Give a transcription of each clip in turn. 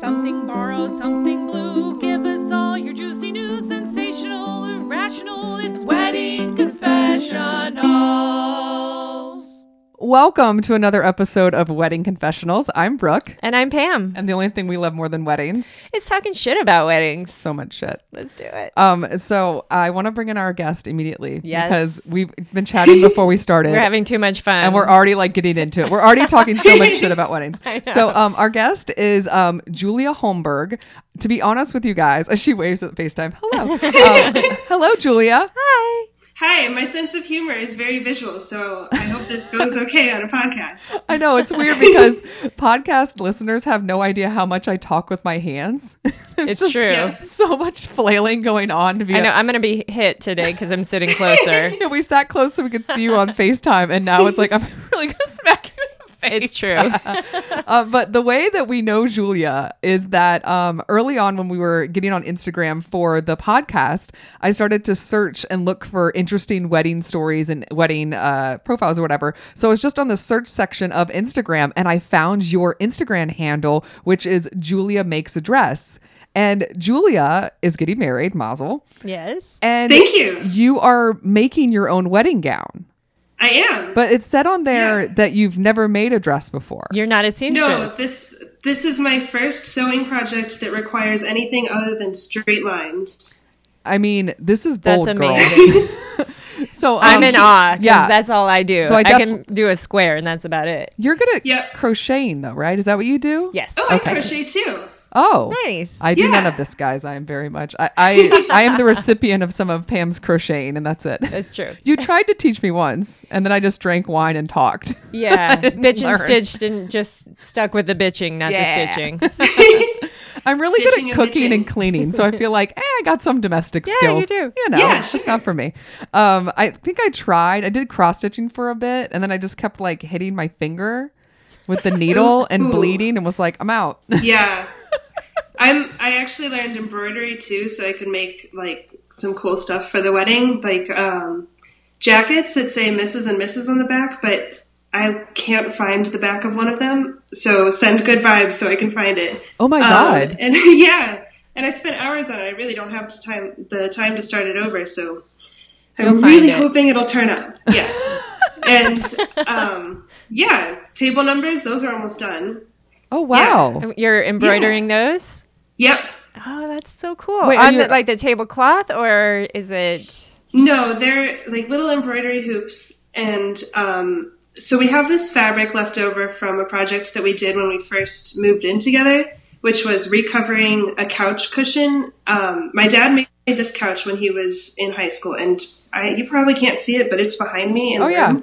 Something borrowed, something blue. Give us all your juicy news, sensational, irrational. It's Wedding Confessionals. Welcome to another episode of Wedding Confessionals. I'm Brooke. And I'm Pam. And the only thing we love more than weddings is talking shit about weddings. So much shit. Let's do it. So I want to bring in our guest immediately. Yes. Because we've been chatting before we started. We're having too much fun. And we're already like getting into it. We're already talking so much shit about weddings. So our guest is Julia Holmberg. To be honest with you guys, she waves at FaceTime. Hello. Hello, Julia. Hi. Hi, my sense of humor is very visual, so I hope this goes okay on a podcast. I know, it's weird because podcast listeners have no idea how much I talk with my hands. It's true. Yeah. So much flailing going on. I know, I'm going to be hit today because I'm sitting closer. Yeah, we sat close so we could see you on FaceTime, and now it's like, I'm really going to smack you. It's true. But the way that we know Julia is that early on when we were getting on Instagram for the podcast, I started to search and look for interesting wedding stories and wedding profiles or whatever. So I was just on the search section of Instagram and I found your Instagram handle, which is Julia Makes a Dress. And Julia is getting married, mazel. Yes. And thank you. You are making your own wedding gown. I am. But it said on there that you've never made a dress before. You're not a seamstress. No, this is my first sewing project that requires anything other than straight lines. I mean, this is bold, girl. That's amazing. So I'm in awe because that's all I do. So I can do a square and that's about it. You're good at crocheting though, right? Is that what you do? Yes. Oh, okay. I crochet too. Oh, nice. I do none of this, guys. I am very much. I am the recipient of some of Pam's crocheting, and that's it. That's true. You tried to teach me once, and then I just drank wine and talked. Yeah. Bitch and stitch didn't just stuck with the bitching, not the stitching. I'm really good at cooking and cleaning, so I feel like, I got some domestic skills. Yeah, you do. You know, sure. It's not for me. I think I tried. I did cross-stitching for a bit, and then I just kept like hitting my finger with the needle and bleeding and was like, I'm out. Yeah. I actually learned embroidery too, so I could make like some cool stuff for the wedding, like jackets that say Mrs. and Mrs. on the back, but I can't find the back of one of them. So send good vibes so I can find it. Oh my God. And and I spent hours on it. I really don't have the time to start it over, so I'm really hoping it'll turn up. Yeah. And table numbers, those are almost done. Oh, wow. Yeah. You're embroidering those? Yep. Oh, that's so cool. Wait, like the tablecloth, or is it? No, they're like little embroidery hoops. And so we have this fabric left over from a project that we did when we first moved in together, which was recovering a couch cushion. My dad made this couch when he was in high school, and you probably can't see it, but it's behind me. In the room.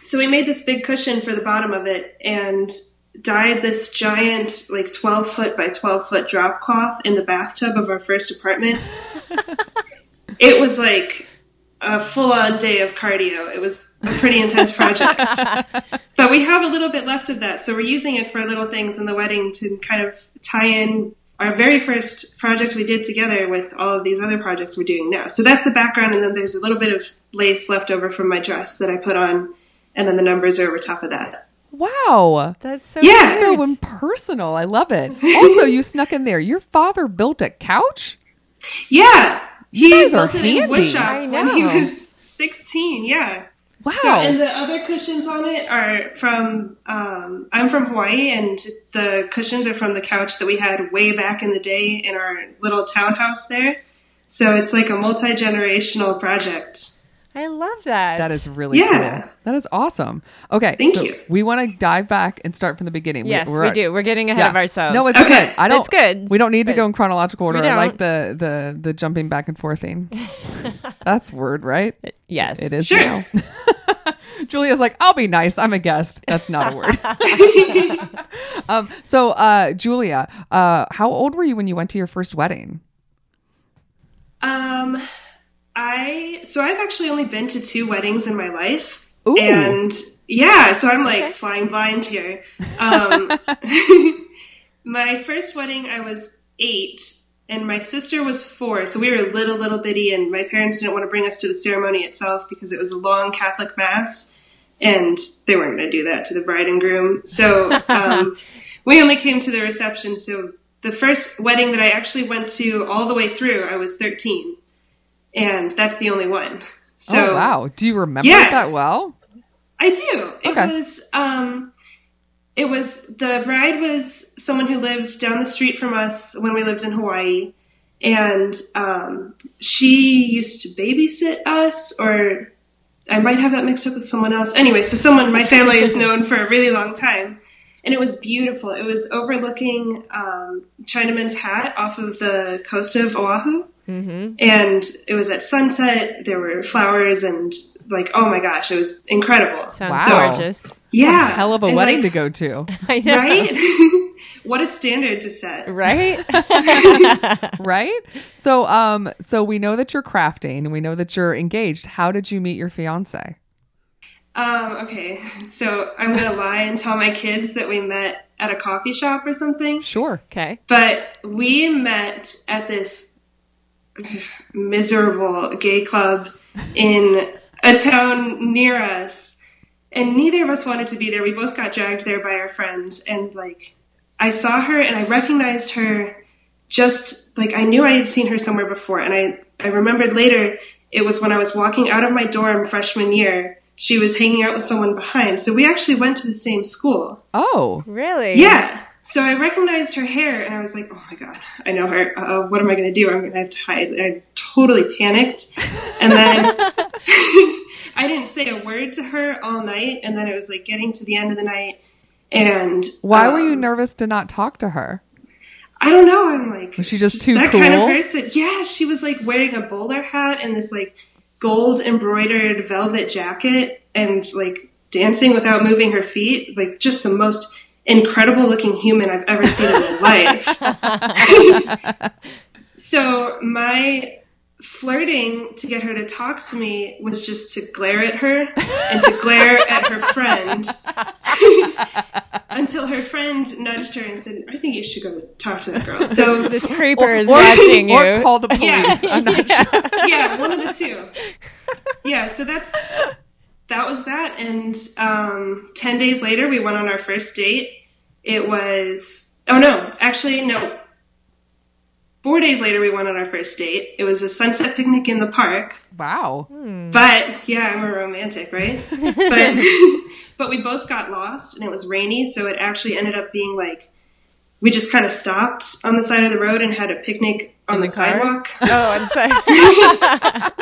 So we made this big cushion for the bottom of it and dyed this giant, like 12 foot by 12 foot drop cloth in the bathtub of our first apartment. It was like a full on day of cardio. It was a pretty intense project, but we have a little bit left of that. So we're using it for little things in the wedding to kind of tie in our very first project we did together with all of these other projects we're doing now. So that's the background. And then there's a little bit of lace left over from my dress that I put on. And then the numbers are over top of that. Wow. That's so so impersonal. I love it. Also, you snuck in there. Your father built a couch? Yeah. He built it in woodshop when he was 16. Yeah. Wow. So, and the other cushions on it are from, I'm from Hawaii, and the cushions are from the couch that we had way back in the day in our little townhouse there. So it's like a multi-generational project. I love that. That is really cool. That is awesome. Okay. Thank you. We want to dive back and start from the beginning. Yes, we do. We're getting ahead of ourselves. No, it's okay. Good. It's good. We don't need to go in chronological order. I like the jumping back and forth thing. That's word, right? Yes. It is now. Julia's like, I'll be nice. I'm a guest. That's not a word. So Julia, how old were you when you went to your first wedding? So I've actually only been to 2 weddings in my life. Ooh. And so I'm like flying blind here. My first wedding, I was 8 and my sister was 4. So we were little bitty, and my parents didn't want to bring us to the ceremony itself because it was a long Catholic mass and they weren't going to do that to the bride and groom. So we only came to the reception. So the first wedding that I actually went to all the way through, I was 13, and that's the only one. So, oh, wow. Do you remember that well? I do. Okay. It was, the bride was someone who lived down the street from us when we lived in Hawaii. And she used to babysit us, or I might have that mixed up with someone else. Anyway, so someone my family has known for a really long time. And it was beautiful. It was overlooking Chinaman's Hat off of the coast of Oahu. Mm-hmm. And it was at sunset. There were flowers and, like, oh my gosh, it was incredible. Sounds gorgeous. Yeah. Hell of a wedding to go to. I know. Right? What a standard to set. Right? Right? So, so we know that you're crafting and we know that you're engaged. How did you meet your fiance? Okay. So I'm going to lie and tell my kids that we met at a coffee shop or something. Sure. Okay. But we met at this miserable gay club in a town near us. And neither of us wanted to be there. We both got dragged there by our friends. And, like, I saw her and I recognized her, just like I knew I had seen her somewhere before. And I remembered later, it was when I was walking out of my dorm freshman year. She was hanging out with someone behind. So we actually went to the same school. Oh, really? Yeah. So I recognized her hair and I was like, oh my God, I know her. What am I going to do? I'm going to have to hide. And I totally panicked. And then I didn't say a word to her all night. And then it was like getting to the end of the night. And why were you nervous to not talk to her? I don't know. I'm like, was she just too that cool? Kind of person. Yeah, she was like wearing a bowler hat and this like gold embroidered velvet jacket and like dancing without moving her feet. Like just the most incredible looking human I've ever seen in my life. So my flirting to get her to talk to me was just to glare at her and to glare at her friend until her friend nudged her and said, I think you should go talk to that girl. So this creeper is watching you. Or call the police. Yeah. I'm not sure. Yeah, one of the two. Yeah, so that was that. And 10 days later, we went on our first date. It was, 4 days later, we went on our first date. It was a sunset picnic in the park. Wow. Hmm. But, yeah, I'm a romantic, right? But we both got lost, and it was rainy, so it actually ended up being like, we just kind of stopped on the side of the road and had a picnic on the sidewalk. Oh, I'm sorry.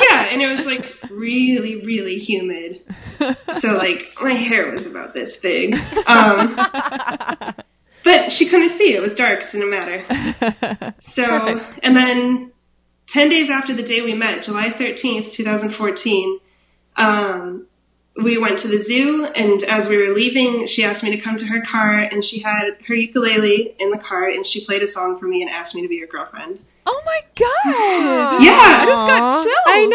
Yeah, and it was, like, really, really humid. So, like, my hair was about this big. But she couldn't see. It was dark. It didn't matter. So, perfect. And then 10 days after the day we met, July 13th, 2014, we went to the zoo. And as we were leaving, she asked me to come to her car. And she had her ukulele in the car. And she played a song for me and asked me to be her girlfriend. Oh, my God. Yeah. Aww. I just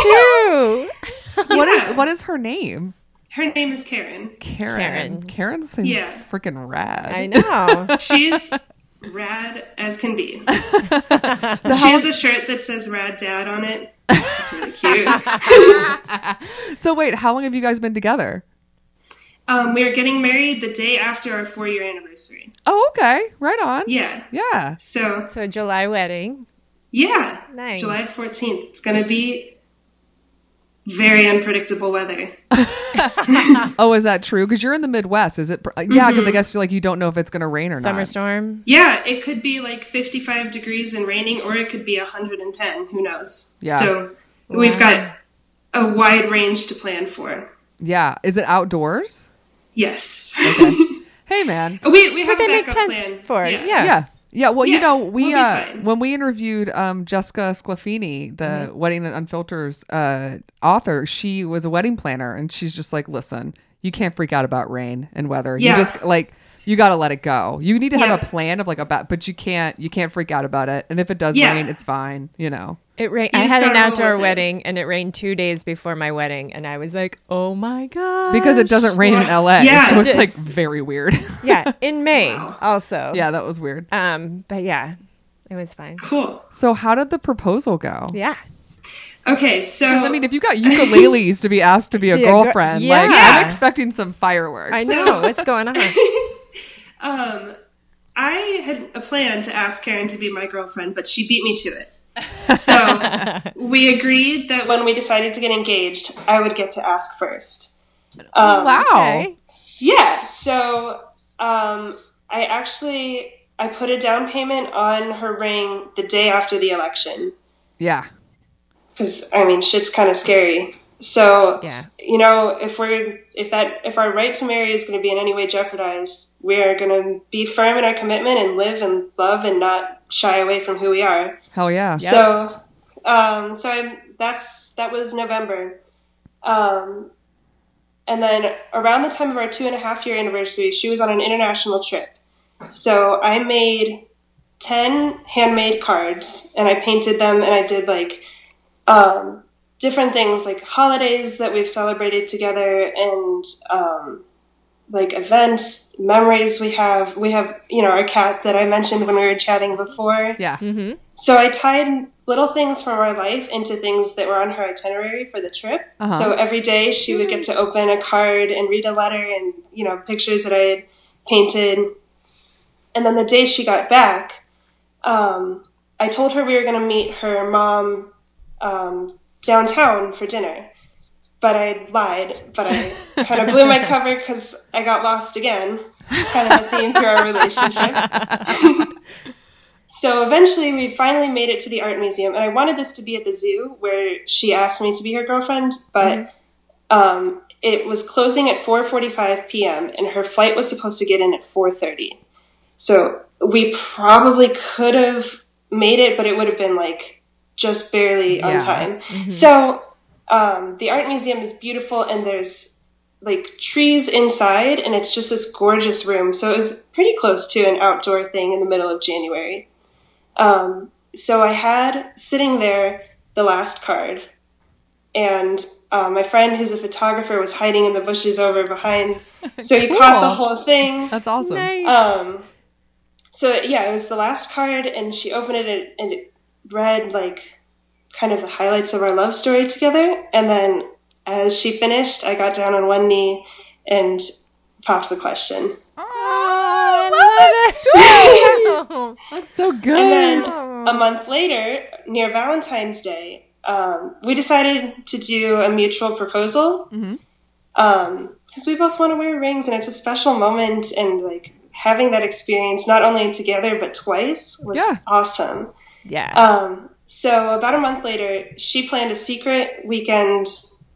got chills. I know. I did, too. What is her name? Her name is Karen. Karen seems freaking rad. I know. She's rad as can be. So she has a shirt that says Rad Dad on it. It's really cute. So wait, how long have you guys been together? We are getting married the day after our 4-year anniversary. Oh, okay. Right on. Yeah. Yeah. So July wedding. Yeah. Nice. July 14th. It's going to be very unpredictable weather. Oh, is that true? Because you're in the Midwest. Is it? Yeah, because mm-hmm. I guess you don't know if it's going to rain or not. Summer storm? Yeah, it could be like 55 degrees and raining, or it could be 110. Who knows? Yeah. So we've got a wide range to plan for. Yeah. Is it outdoors? Yes. Okay. Hey, man. We have a backup plan for it. Yeah. Yeah. Yeah, well, we when we interviewed Jessica Sclafini, the mm-hmm. Wedding and Unfilters author, she was a wedding planner, and she's just like, listen, you can't freak out about rain and weather. Yeah. You just you got to let it go. You need to have a plan of but you can't freak out about it. And if it does rain, it's fine. You know, it rained. I had an outdoor wedding, and it rained 2 days before my wedding, and I was like, oh my god, because it doesn't rain in LA, so it's like very weird. Yeah, in May also. Yeah, that was weird. But yeah, it was fine. Cool. So how did the proposal go? Yeah. Okay, so because I mean, if you got ukuleles to be asked to be a girlfriend, I'm expecting some fireworks. I know what's going on. I had a plan to ask Karen to be my girlfriend, but she beat me to it. So we agreed that when we decided to get engaged, I would get to ask first. Wow. Okay. Yeah. So I put a down payment on her ring the day after the election. Yeah. Because, I mean, shit's kind of scary. So, yeah. You know, if our right to marry is going to be in any way jeopardized, we are going to be firm in our commitment and live and love and not shy away from who we are. Hell yeah. Yep. So, that was November. And then around the time of our 2.5-year anniversary, she was on an international trip. So I made 10 handmade cards and I painted them and I did like, different things like holidays that we've celebrated together and, like events, memories we have, you know, our cat that I mentioned when we were chatting before. Yeah. Mm-hmm. So I tied little things from our life into things that were on her itinerary for the trip. Uh-huh. So every day she would get to open a card and read a letter and, you know, pictures that I had painted. And then the day she got back, I told her we were going to meet her mom, downtown for dinner. But I lied, but I kind of blew my cover because I got lost again, kind of a theme through our relationship. So eventually we finally made it to the art museum, and I wanted this to be at the zoo where she asked me to be her girlfriend, but mm-hmm. It was closing at 4:45 p.m., and her flight was supposed to get in at 4:30. So we probably could have made it, but it would have been like just barely on time. Mm-hmm. So... the art museum is beautiful and there's like trees inside and it's just this gorgeous room. So it was pretty close to an outdoor thing in the middle of January. So I had sitting there the last card and my friend who's a photographer was hiding in the bushes over behind. So he caught the whole thing. That's awesome. Nice. So yeah, it was the last card and she opened it and it read like, kind of the highlights of our love story together. And then as she finished, I got down on one knee and popped the question. Oh, I love that story. That's so good. And then a month later, near Valentine's Day, we decided to do a mutual proposal because we both want to wear rings and it's a special moment. And like having that experience, not only together, but twice was awesome. Yeah. So about a month later, she planned a secret weekend,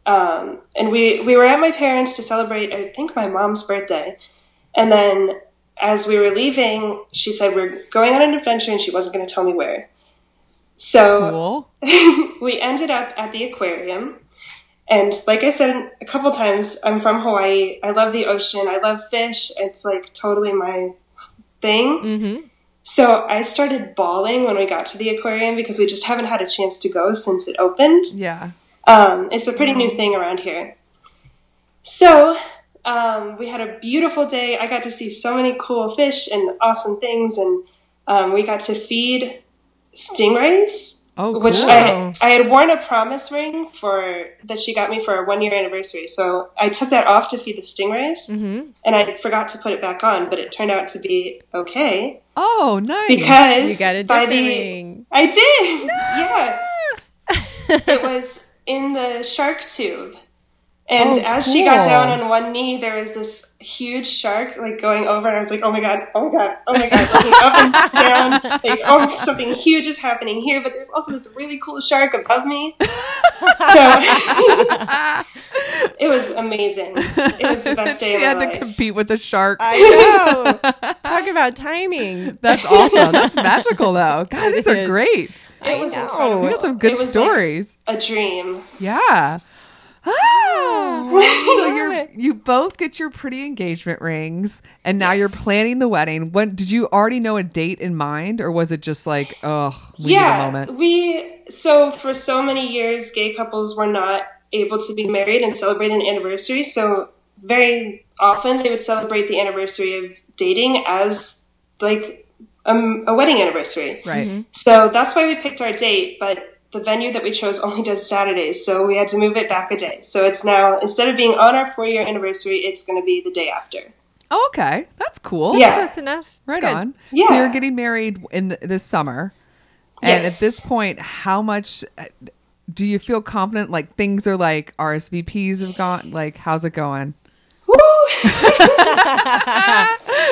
and we were at my parents' to celebrate, I think, my mom's birthday. And then as we were leaving, she said, we're going on an adventure, and she wasn't going to tell me where. So we ended up at the aquarium. And like I said a couple times, I'm from Hawaii. I love the ocean. I love fish. It's like totally my thing. Mm-hmm. So I started bawling when we got to the aquarium because we just haven't had a chance to go since it opened. Yeah. It's a pretty new thing around here. So we had a beautiful day. I got to see so many cool fish and awesome things. And we got to feed stingrays, which I had worn a promise ring that she got me for our 1-year anniversary. So I took that off to feed the stingrays and I forgot to put it back on, but it turned out to be okay. Oh, nice. Because you got a different ring. I did. No! Yeah. It was in the shark tube. And she got down on one knee, there was this huge shark like going over. And I was like, oh, my God, looking up and down. Like, oh, something huge is happening here. But there's also this really cool shark above me. So it was amazing. It was the best day of my life. She had to compete with the shark. I know. Talk about timing. That's awesome. That's magical, though. God, these are great. It was incredible. We got some good stories. Like a dream. Yeah. Ah, so you both get your pretty engagement rings and now you're planning the wedding. When did you already know a date in mind or was it just like, need a moment? So for so many years, gay couples were not able to be married and celebrate an anniversary. So very often they would celebrate the anniversary of dating as like a wedding anniversary. Right. Mm-hmm. So that's why we picked our date, but the venue that we chose only does Saturdays, so we had to move it back a day. So it's now, instead of being on our 4-year anniversary, it's going to be the day after. Oh, okay. That's cool. Yeah. Close enough. Right on. Yeah. So you're getting married in this summer. Yes. And at this point, how much do you feel confident? Like things are like RSVPs have gone. Like, how's it going? Woo!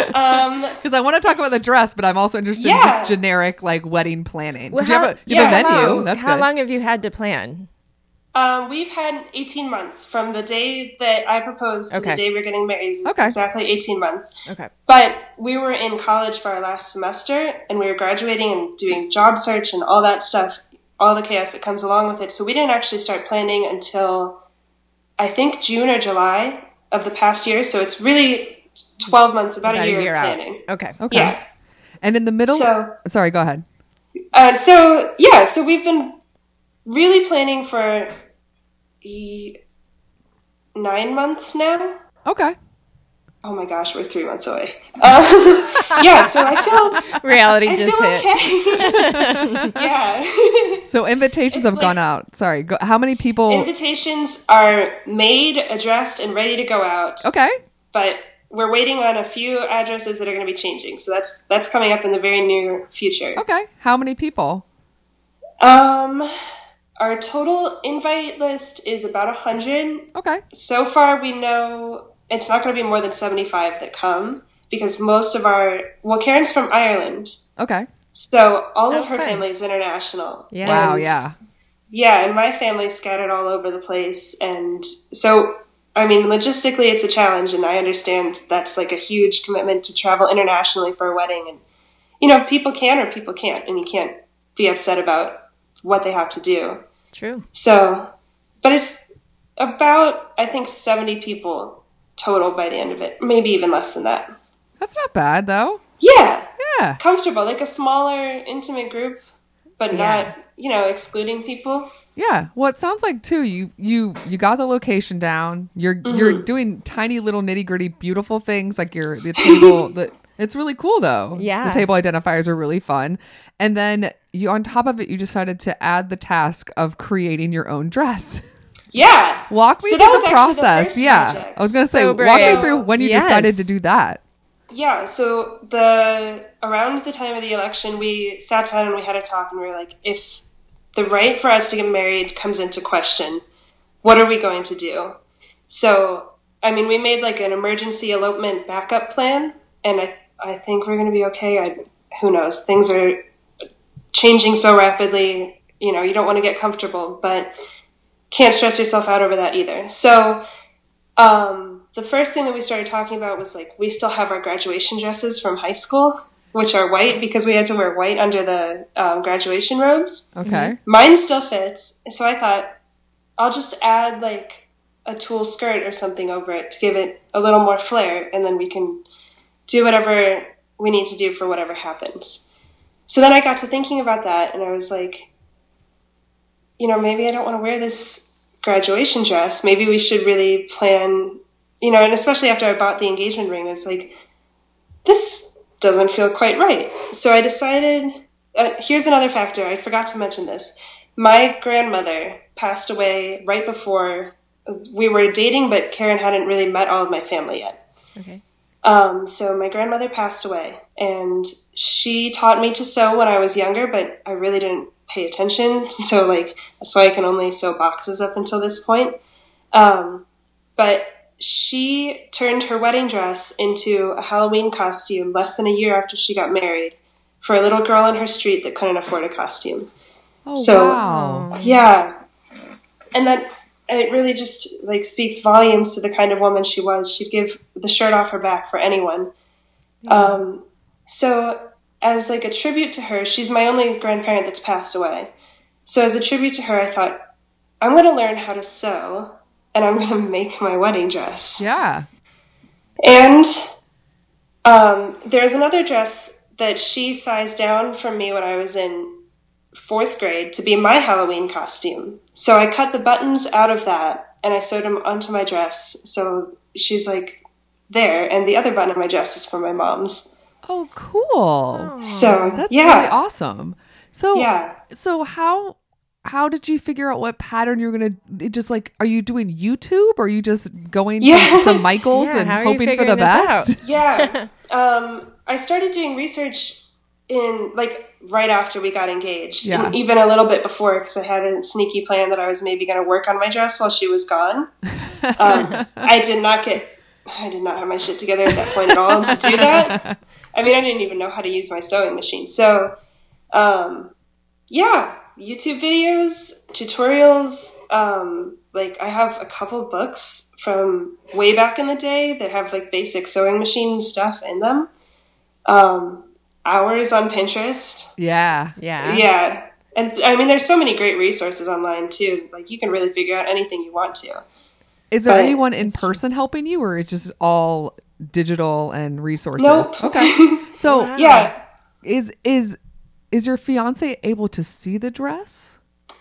Because I want to talk about the dress, but I'm also interested in just generic like wedding planning. Well, do you have a venue? How long have you had to plan? We've had 18 months from the day that I proposed to the day we're getting married. Okay. Exactly 18 months. Okay. But we were in college for our last semester, and we were graduating and doing job search and all that stuff, all the chaos that comes along with it. So we didn't actually start planning until I think June or July of the past year. So it's really 12 months, about a year of planning. Out. Okay. Okay. Yeah. And in the middle? Sorry, go ahead. So we've been really planning for 9 months now. Okay. Oh my gosh, we're 3 months away. So I feel reality just hit. Okay. Yeah. So invitations have gone out. Sorry, how many people? Invitations are made, addressed, and ready to go out. Okay. But we're waiting on a few addresses that are going to be changing. So that's coming up in the very near future. Okay. How many people? Our total invite list is about 100. Okay. So far, we know it's not going to be more than 75 that come because most of Karen's from Ireland. Okay. So all of her family is international. Yeah. Wow. Yeah. Yeah, and my family's scattered all over the place, and so I mean, logistically, it's a challenge, and I understand that's like a huge commitment to travel internationally for a wedding, and you know, people can or people can't, and you can't be upset about what they have to do. True. So, but it's about, I think, 70 people total by the end of it. Maybe even less than that. That's not bad, though. Yeah. Yeah. Comfortable. Like a smaller, intimate group, but not, you know, excluding people. Yeah. Well, it sounds like, too, you got the location down. You're doing tiny little nitty-gritty beautiful things, like the table. It's really cool, though. Yeah. The table identifiers are really fun. And then on top of it, you decided to add the task of creating your own dress. Yeah. Walk me through the process. I was going to say, walk me through when you decided to do that. Yeah. So around the time of the election, we sat down and we had a talk, and we were like, if the right for us to get married comes into question, what are we going to do? So, I mean, we made like an emergency elopement backup plan, and I think we're going to be okay. Who knows? Things are changing so rapidly, you know, you don't want to get comfortable, but can't stress yourself out over that either. So the first thing that we started talking about was like, we still have our graduation dresses from high school, which are white because we had to wear white under the graduation robes. Okay. Mine still fits. So I thought I'll just add like a tulle skirt or something over it to give it a little more flair, and then we can do whatever we need to do for whatever happens. So then I got to thinking about that, and I was like, you know, maybe I don't want to wear this graduation dress. Maybe we should really plan, you know, and especially after I bought the engagement ring, I was like, this doesn't feel quite right. So I decided, here's another factor. I forgot to mention this. My grandmother passed away right before we were dating, but Karen hadn't really met all of my family yet. Okay. So my grandmother passed away, and she taught me to sew when I was younger, but I really didn't pay attention. So like, that's why I can only sew boxes up until this point. But she turned her wedding dress into a Halloween costume less than a year after she got married for a little girl in her street that couldn't afford a costume. Oh, so, wow. Yeah. And then it really just like speaks volumes to the kind of woman she was. She'd give the shirt off her back for anyone. Yeah. So as like a tribute to her, she's my only grandparent that's passed away. So as a tribute to her, I thought, I'm going to learn how to sew, and I'm going to make my wedding dress. Yeah. And there's another dress that she sized down from me when I was in 4th grade to be my Halloween costume. So I cut the buttons out of that and I sewed them onto my dress. So she's like, there. And the other button of my dress is for my mom's. Oh, cool. So that's really awesome. So, yeah. So how, how did you figure out what pattern you're going to, just like, are you doing YouTube? Or are you just going to Michael's and hoping for the best? Yeah. I started doing research in like right after we got engaged, and even a little bit before, because I had a sneaky plan that I was maybe going to work on my dress while she was gone. I did not have my shit together at that point at all to do that. I mean, I didn't even know how to use my sewing machine. So, YouTube videos, tutorials, like I have a couple books from way back in the day that have like basic sewing machine stuff in them. Hours on Pinterest. Yeah. Yeah. Yeah. And I mean, there's so many great resources online too. Like you can really figure out anything you want to. Is there anyone in person helping you, or it's just all digital and resources? Nope. Okay. So is your fiance able to see the dress?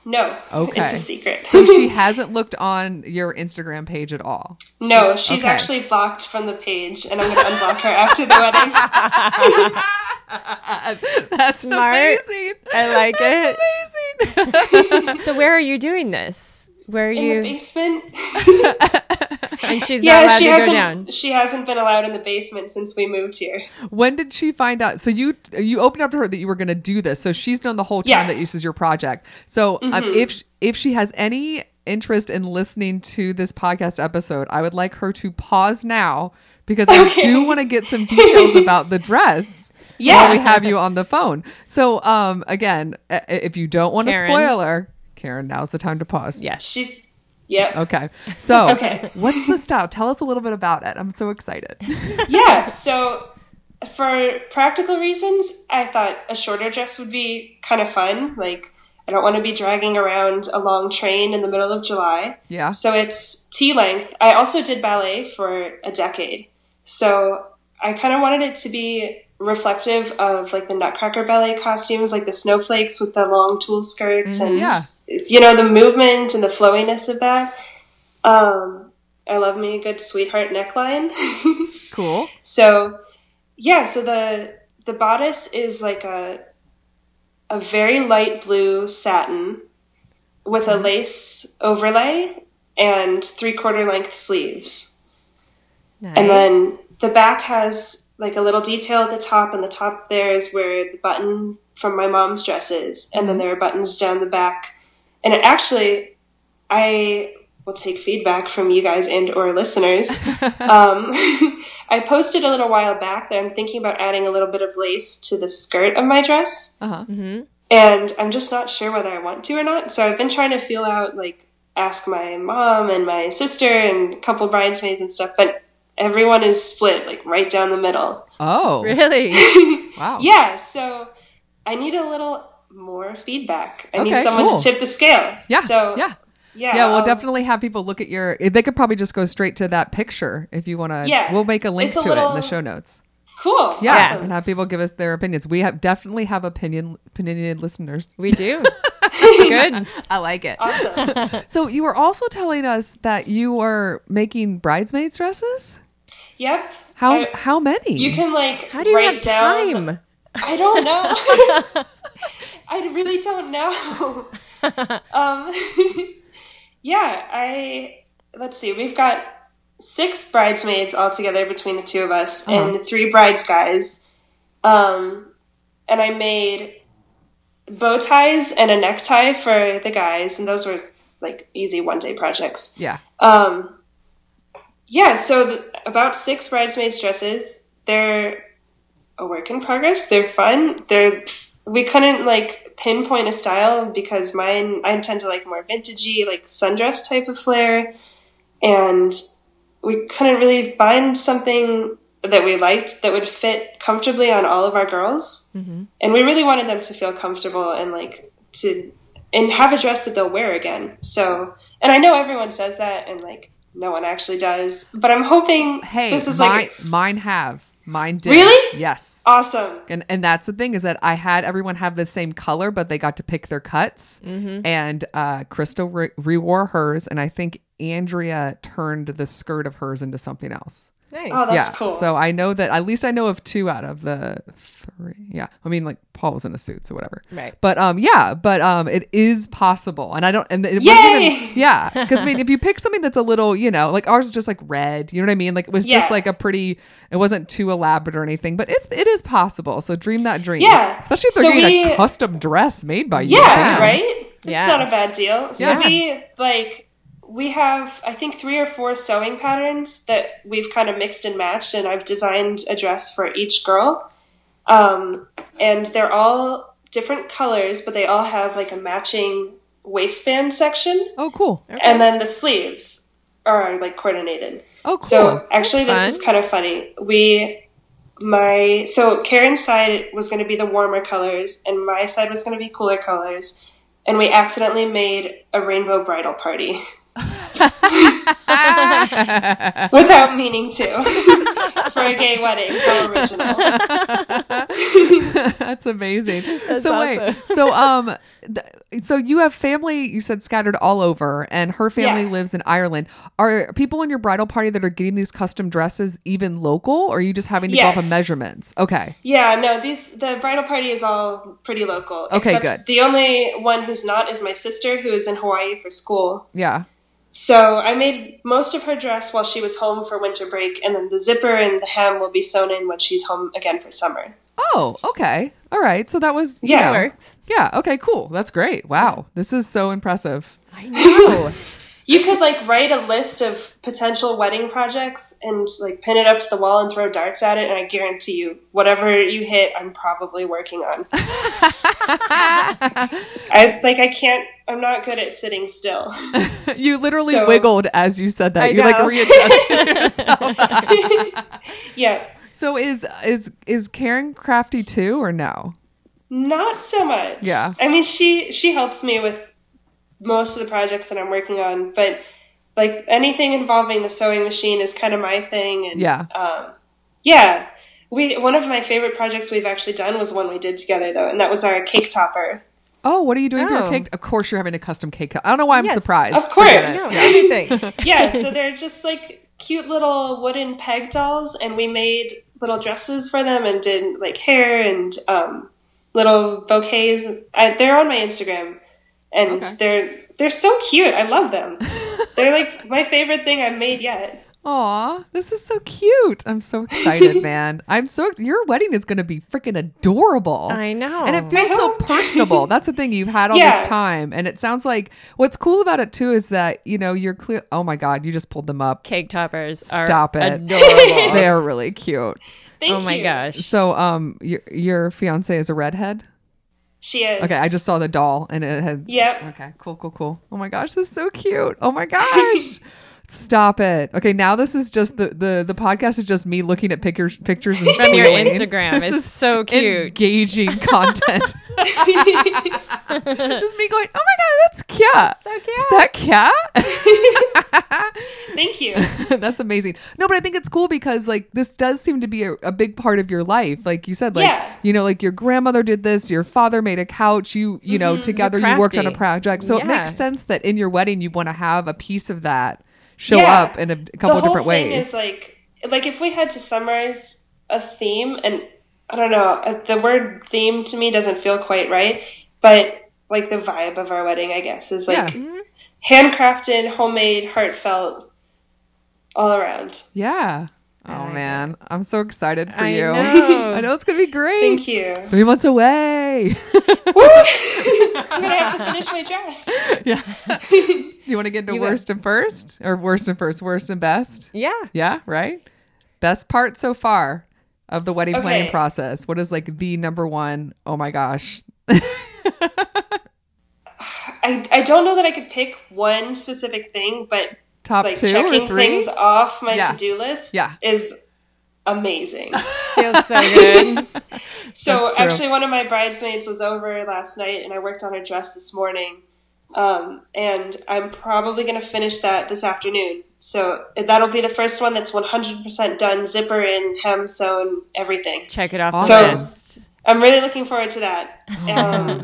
No. Okay. It's a secret. So she hasn't looked on your Instagram page at all? No, she's actually blocked from the page, and I'm going to unblock her after the wedding. That's smart. Amazing. I like it. That's amazing. So where are you doing this? Where are you? In the basement. And she's not allowed to go down. She hasn't been allowed in the basement since we moved here. When did she find out? So you opened up to her that you were going to do this. So she's known the whole time that this is your project. So if she has any interest in listening to this podcast episode, I would like her to pause now, because I do want to get some details about the dress. Yeah. While we have you on the phone. So again, if you don't want a spoiler, Karen, now's the time to pause. Yes. She's okay. So what's the style? Tell us a little bit about it. I'm so excited. Yeah. So for practical reasons, I thought a shorter dress would be kind of fun. Like I don't want to be dragging around a long train in the middle of July. Yeah. So it's T-length. I also did ballet for a decade. So I kind of wanted it to be reflective of like the Nutcracker ballet costumes, like the snowflakes with the long tulle skirts and you know, the movement and the flowiness of that. I love me a good sweetheart neckline. Cool. So so the bodice is like a very light blue satin with a lace overlay and 3/4 length sleeves. Nice. And then the back has like a little detail at the top, and the top there is where the button from my mom's dress is. And then there are buttons down the back. And actually, I will take feedback from you guys and or listeners. I posted a little while back that I'm thinking about adding a little bit of lace to the skirt of my dress. And I'm just not sure whether I want to or not. So I've been trying to feel out, like ask my mom and my sister and a couple bridesmaids and stuff. But everyone is split, like, right down the middle. Oh. Really? Wow. Yeah, so I need a little more feedback. I need someone to tip the scale. Yeah, so, yeah, we'll definitely have people look at your... They could probably just go straight to that picture if you want to... Yeah. We'll make a link to it in the show notes. Cool. Yeah, awesome. And have people give us their opinions. We definitely have opinionated listeners. We do. It's good. I like it. Awesome. So you were also telling us that you are making bridesmaids' dresses? Yep. How many? You can like. How do you have time? I don't know. I really don't know. Let's see. We've got 6 bridesmaids altogether between the two of us, and 3 brides guys. And I made bow ties and a necktie for the guys, and those were like easy one-day projects. Yeah. So about 6 bridesmaids' dresses. They're a work in progress. They're fun. We couldn't like pinpoint a style because I tend to like more vintagey, like sundress type of flair, and we couldn't really find something that we liked that would fit comfortably on all of our girls. And we really wanted them to feel comfortable and like and have a dress that they'll wear again. So, and I know everyone says that and like no one actually does, but I'm hoping this is mine did. Really? Yes. Awesome. And that's the thing is that I had everyone have the same color, but they got to pick their cuts. And Crystal rewore hers. And I think Andrea turned the skirt of hers into something else. Nice. Oh, that's cool. So I know that at least I know of 2 out of the 3. Yeah. I mean, like, Paul was in a suit, so whatever. Right. But it is possible. And I don't, and it wasn't even, yeah. Because I mean, if you pick something that's a little, you know, like ours is just like red, you know what I mean? Like it was just like a pretty, it wasn't too elaborate or anything, but it is possible. So dream that dream. Yeah. Especially if they're getting a custom dress made by you. Yeah. Damn. Right. It's not a bad deal. So we have, I think, 3 or 4 sewing patterns that we've kind of mixed and matched, and I've designed a dress for each girl. And they're all different colors, but they all have like a matching waistband section. Oh, cool. Okay. And then the sleeves are like coordinated. Oh, cool. So actually, this is kind of funny. So Karen's side was going to be the warmer colors, and my side was going to be cooler colors. And we accidentally made a rainbow bridal party. Without meaning to. For a gay wedding. So original. That's amazing. That's so awesome. Wait, so you have family, you said, scattered all over, and her family lives in Ireland. Are people in your bridal party that are getting these custom dresses even local, or are you just having to go off of measurements? Okay. Yeah, no, the bridal party is all pretty local. Okay, good. The only one who's not is my sister, who is in Hawaii for school. Yeah. So I made most of her dress while she was home for winter break, and then the zipper and the hem will be sewn in when she's home again for summer. Oh, okay. All right. So that was, you know. It works. Yeah. Okay, cool. That's great. Wow. This is so impressive. I know. You could like write a list of potential wedding projects and like pin it up to the wall and throw darts at it. And I guarantee you, whatever you hit, I'm probably working on. I'm not good at sitting still. You literally wiggled as you said that. You like readjusted yourself. Yeah. So is Karen crafty too, or no? Not so much. Yeah. I mean, she helps me with most of the projects that I'm working on, but like anything involving the sewing machine is kind of my thing. And one of my favorite projects we've actually done was one we did together though, and that was our cake topper. Oh, what are you doing for your cake? Of course you're having a custom cake I don't know why I'm surprised. Of course. Anything. So they're just like cute little wooden peg dolls, and we made little dresses for them and did like hair and little bouquets. They're on my Instagram. And they're so cute. I love them. They're like my favorite thing I've made yet. Aw, this is so cute. I'm so excited, man. Your wedding is going to be freaking adorable. I know. And it feels so personable. That's the thing. You've had all this time. And it sounds like what's cool about it too is that, you know, you're clear. Oh my God, you just pulled them up. Cake toppers are adorable. They are really cute. Thank you. Oh my gosh. So your fiance is a redhead? She is. Okay, I just saw the doll and it had... Yep. Okay, cool. Oh my gosh, this is so cute. Oh my gosh. Stop it. Okay, now this is just the podcast is just me looking at pictures and from your Instagram. It's so cute. Engaging content. Just me going, oh my God, that's cute. So cute. Is that cute? Thank you. That's amazing. No, but I think it's cool because like this does seem to be a big part of your life. Like you said, like, you know, like your grandmother did this, your father made a couch, you know, together you worked on a project. So it makes sense that in your wedding, you want to have a piece of that show up in a couple of different ways. The whole thing is like if we had to summarize a theme, and I don't know, the word theme to me doesn't feel quite right, but like the vibe of our wedding, I guess, is like handcrafted, homemade, heartfelt, all around. Yeah. Oh man, I'm so excited for you. I know it's gonna be great. Thank you. 3 months away. Woo! I'm gonna have to finish my dress. Yeah. You want to get into worst and first, or worst and first, worst and best? Yeah. Yeah. Right. Best part so far of the wedding planning process. What is like the number one? Oh my gosh. I don't know that I could pick one specific thing, but. Top like 2 or 3 things off my to-do list is amazing. Feels so good. So actually one of my bridesmaids was over last night and I worked on her dress this morning. And I'm probably going to finish that this afternoon. So that'll be the first one that's 100% done. Zipper in, hem sewn, everything. Check it off. So I'm really looking forward to that. I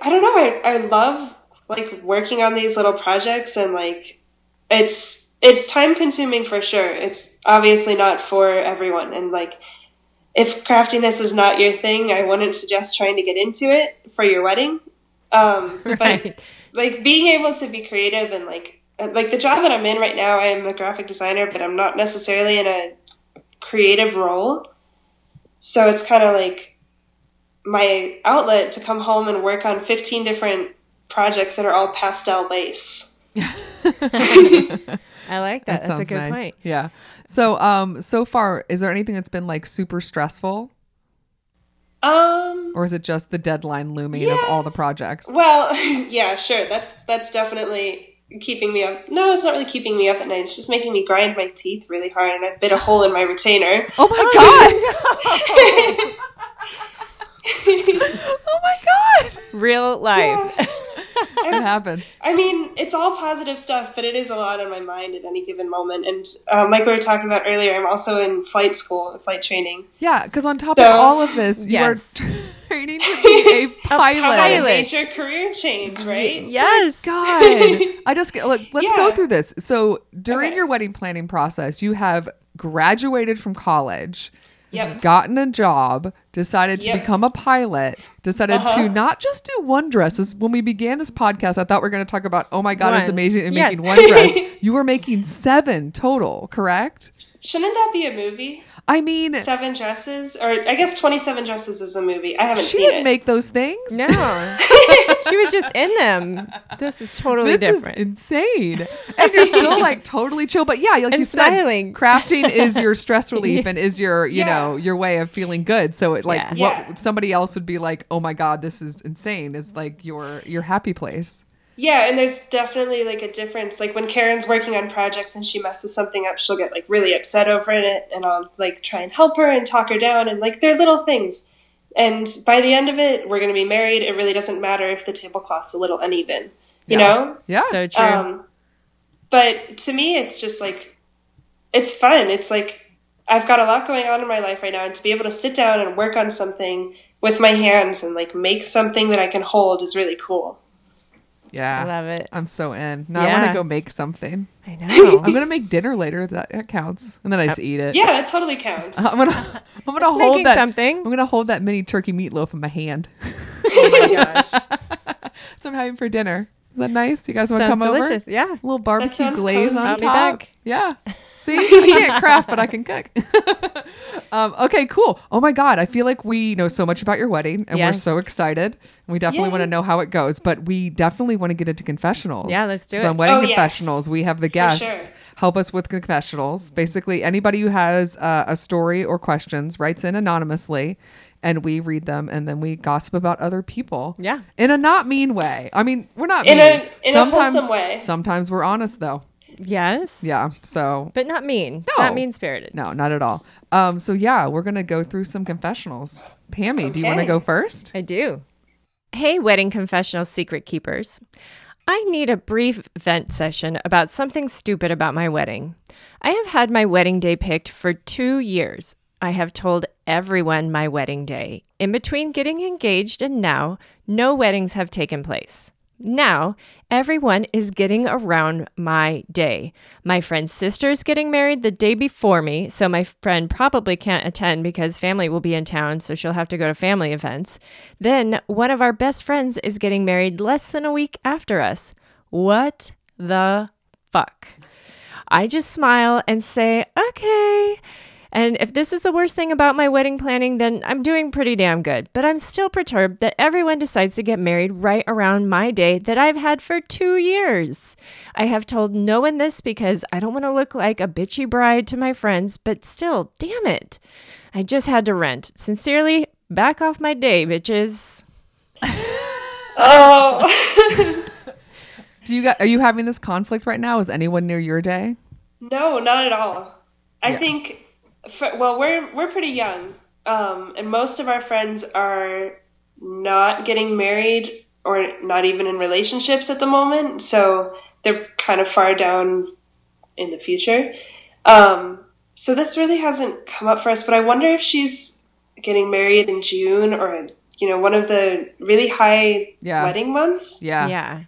don't know. I love like working on these little projects, and like it's It's time consuming for sure. It's obviously not for everyone. And like, if craftiness is not your thing, I wouldn't suggest trying to get into it for your wedding. Right. But like being able to be creative and like the job that I'm in right now, I am a graphic designer, but I'm not necessarily in a creative role. So it's kind of like my outlet to come home and work on 15 different projects that are all pastel lace. I like that. That's a good point. Yeah. So, so far, is there anything that's been like super stressful? Or is it just the deadline looming of all the projects? Well, yeah, sure. That's definitely keeping me up. No, it's not really keeping me up at night. It's just making me grind my teeth really hard, and I bit a hole in my retainer. Oh my God. Oh my God. Real life. Yeah. It happens. I mean, it's all positive stuff, but it is a lot on my mind at any given moment. And like we were talking about earlier, I'm also in flight school, flight training. Yeah, because on top of all of this, you are training to be a pilot. A major career change, right? Yes. Oh God. I just look. Let's go through this. So during your wedding planning process, you have graduated from college. Yep. Gotten a job, decided to become a pilot, decided to not just do one dress. When we began this podcast, I thought we were going to talk about, oh my God, it's amazing and making one dress. You were making 7 total, correct? Shouldn't that be a movie? I mean... 7 dresses? Or I guess 27 dresses is a movie. I haven't seen it. She didn't make those things. No. She was just in them. This is totally different. This is insane. And you're still like totally chill. But yeah, like and you smiling. Said, crafting is your stress relief and is your, you know, your way of feeling good. So it like what somebody else would be like, oh my God, this is insane. It's like your happy place. Yeah, and there's definitely, like, a difference. Like, when Karen's working on projects and she messes something up, she'll get, like, really upset over it, and I'll, like, try and help her and talk her down, and, like, they're little things. And by the end of it, we're going to be married. It really doesn't matter if the tablecloth's a little uneven, you know? Yeah, so true. But to me, it's just, like, it's fun. It's, like, I've got a lot going on in my life right now, and to be able to sit down and work on something with my hands and, like, make something that I can hold is really cool. Yeah. I love it. I'm so in. Now I want to go make something. I know. I'm going to make dinner later. If that counts. And then I just eat it. Yeah, that totally counts. I'm going to hold that. Something. I'm going to hold that mini turkey meatloaf in my hand. Oh my gosh. That's what I'm having for dinner. Is that nice? You guys want to come delicious. Over? Yeah. A little barbecue glaze on top. Back. Yeah. See, I can't craft, but I can cook. Okay, cool. Oh my God. I feel like we know so much about your wedding and we're so excited. We definitely want to know how it goes, but we definitely want to get into confessionals. Yeah, let's do it. So on Wedding Confessionals, we have the guests help us with confessionals. Basically, anybody who has a story or questions writes in anonymously, and we read them, and then we gossip about other people. Yeah. In a not mean way. I mean, we're not mean. In a wholesome way. Sometimes we're honest, though. Yes. Yeah. So. But not mean. No. It's not mean-spirited. No, not at all. So, yeah, we're going to go through some confessionals. Pammy, do you want to go first? I do. Hey, Wedding Confessional Secret Keepers. I need a brief vent session about something stupid about my wedding. I have had my wedding day picked for 2 years. I have told everyone my wedding day. In between getting engaged and now, no weddings have taken place. Now, everyone is getting around my day. My friend's sister's getting married the day before me, so my friend probably can't attend because family will be in town, so she'll have to go to family events. Then, one of our best friends is getting married less than a week after us. What the fuck? I just smile and say, okay. And if this is the worst thing about my wedding planning, then I'm doing pretty damn good. But I'm still perturbed that everyone decides to get married right around my day that I've had for 2 years. I have told no one this because I don't want to look like a bitchy bride to my friends, but still, damn it. I just had to rent. Sincerely, back off my day, bitches. Oh. Are you having this conflict right now? Is anyone near your day? No, not at all. I think... Well, we're pretty young, and most of our friends are not getting married or not even in relationships at the moment, so they're kind of far down in the future. So this really hasn't come up for us, but I wonder if she's getting married in June or, you know, one of the really high wedding months. Yeah.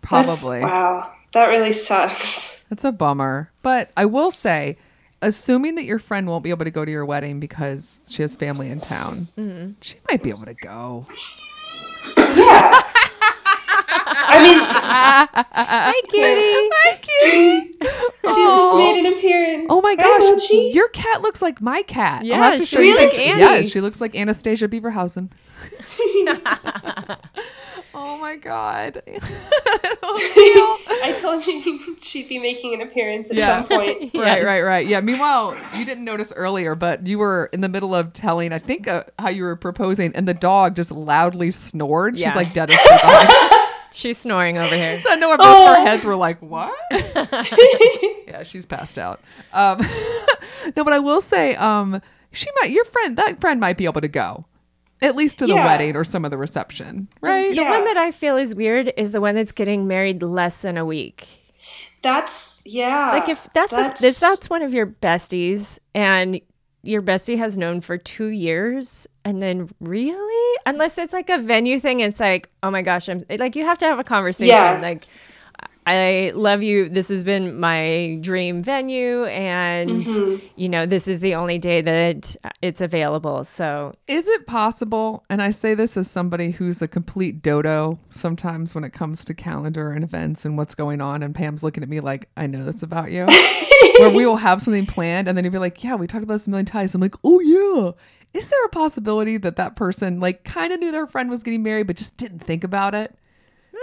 Probably. Wow. That really sucks. That's a bummer. But I will say, assuming that your friend won't be able to go to your wedding because she has family in town, mm-hmm. she might be able to go. Yeah. I mean, hi Kitty. Hi Kitty. She just made an appearance. Oh my gosh, your cat looks like my cat. Yeah, I'll have to show you. Like Annie. Yes, she looks like Anastasia Beaverhausen. Oh my god. Oh, I told you she'd be making an appearance at some point. Yes. Right. Yeah. Meanwhile, you didn't notice earlier, but you were in the middle of telling, I think, how you were proposing, and the dog just loudly snored. Yeah. She's like dead asleep. She's snoring over here. So I know both our heads were like, what? Yeah, she's passed out. No, but I will say, that friend might be able to go. At least to the wedding or some of the reception, right? The one that I feel is weird is the one that's getting married less than a week. Like if that's one of your besties and your bestie has known for 2 years, and then really? Unless it's like a venue thing, it's like, oh my gosh, I'm like, you have to have a conversation. Yeah. Like, I love you. This has been my dream venue. And, you know, this is the only day that it's available. So is it possible? And I say this as somebody who's a complete dodo sometimes when it comes to calendar and events and what's going on. And Pam's looking at me like, I know that's about you. Where we will have something planned. And then you'll be like, yeah, we talked about this a million times. I'm like, oh, yeah. Is there a possibility that person like kind of knew their friend was getting married, but just didn't think about it?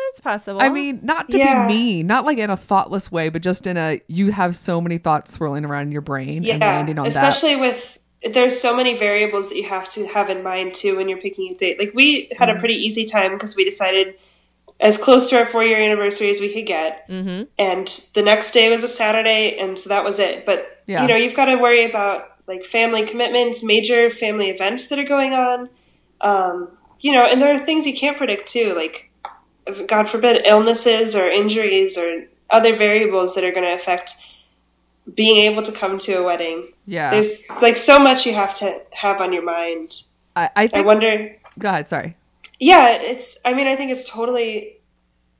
It's possible. I mean, not to be mean, not like in a thoughtless way, but just in a, you have so many thoughts swirling around in your brain and landing on especially that. Especially with, there's so many variables that you have to have in mind too when you're picking a date. Like we had a pretty easy time because we decided as close to our 4-year anniversary as we could get. Mm-hmm. And the next day was a Saturday. And so that was it. But you know, you've got to worry about like family commitments, major family events that are going on. You know, and there are things you can't predict too. Like, God forbid, illnesses or injuries or other variables that are going to affect being able to come to a wedding. Yeah. There's like so much you have to have on your mind. I wonder. Go ahead. Sorry. Yeah. I think it's totally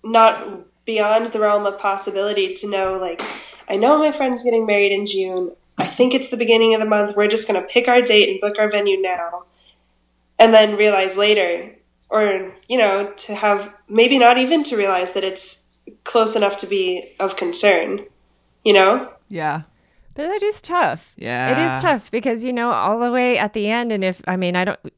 not beyond the realm of possibility to know, like, I know my friend's getting married in June. I think it's the beginning of the month. We're just going to pick our date and book our venue now. And then realize later, or, you know, to have maybe not even to realize that it's close enough to be of concern, you know? Yeah. But that is tough. Yeah. It is tough because, you know, all the way at the end. And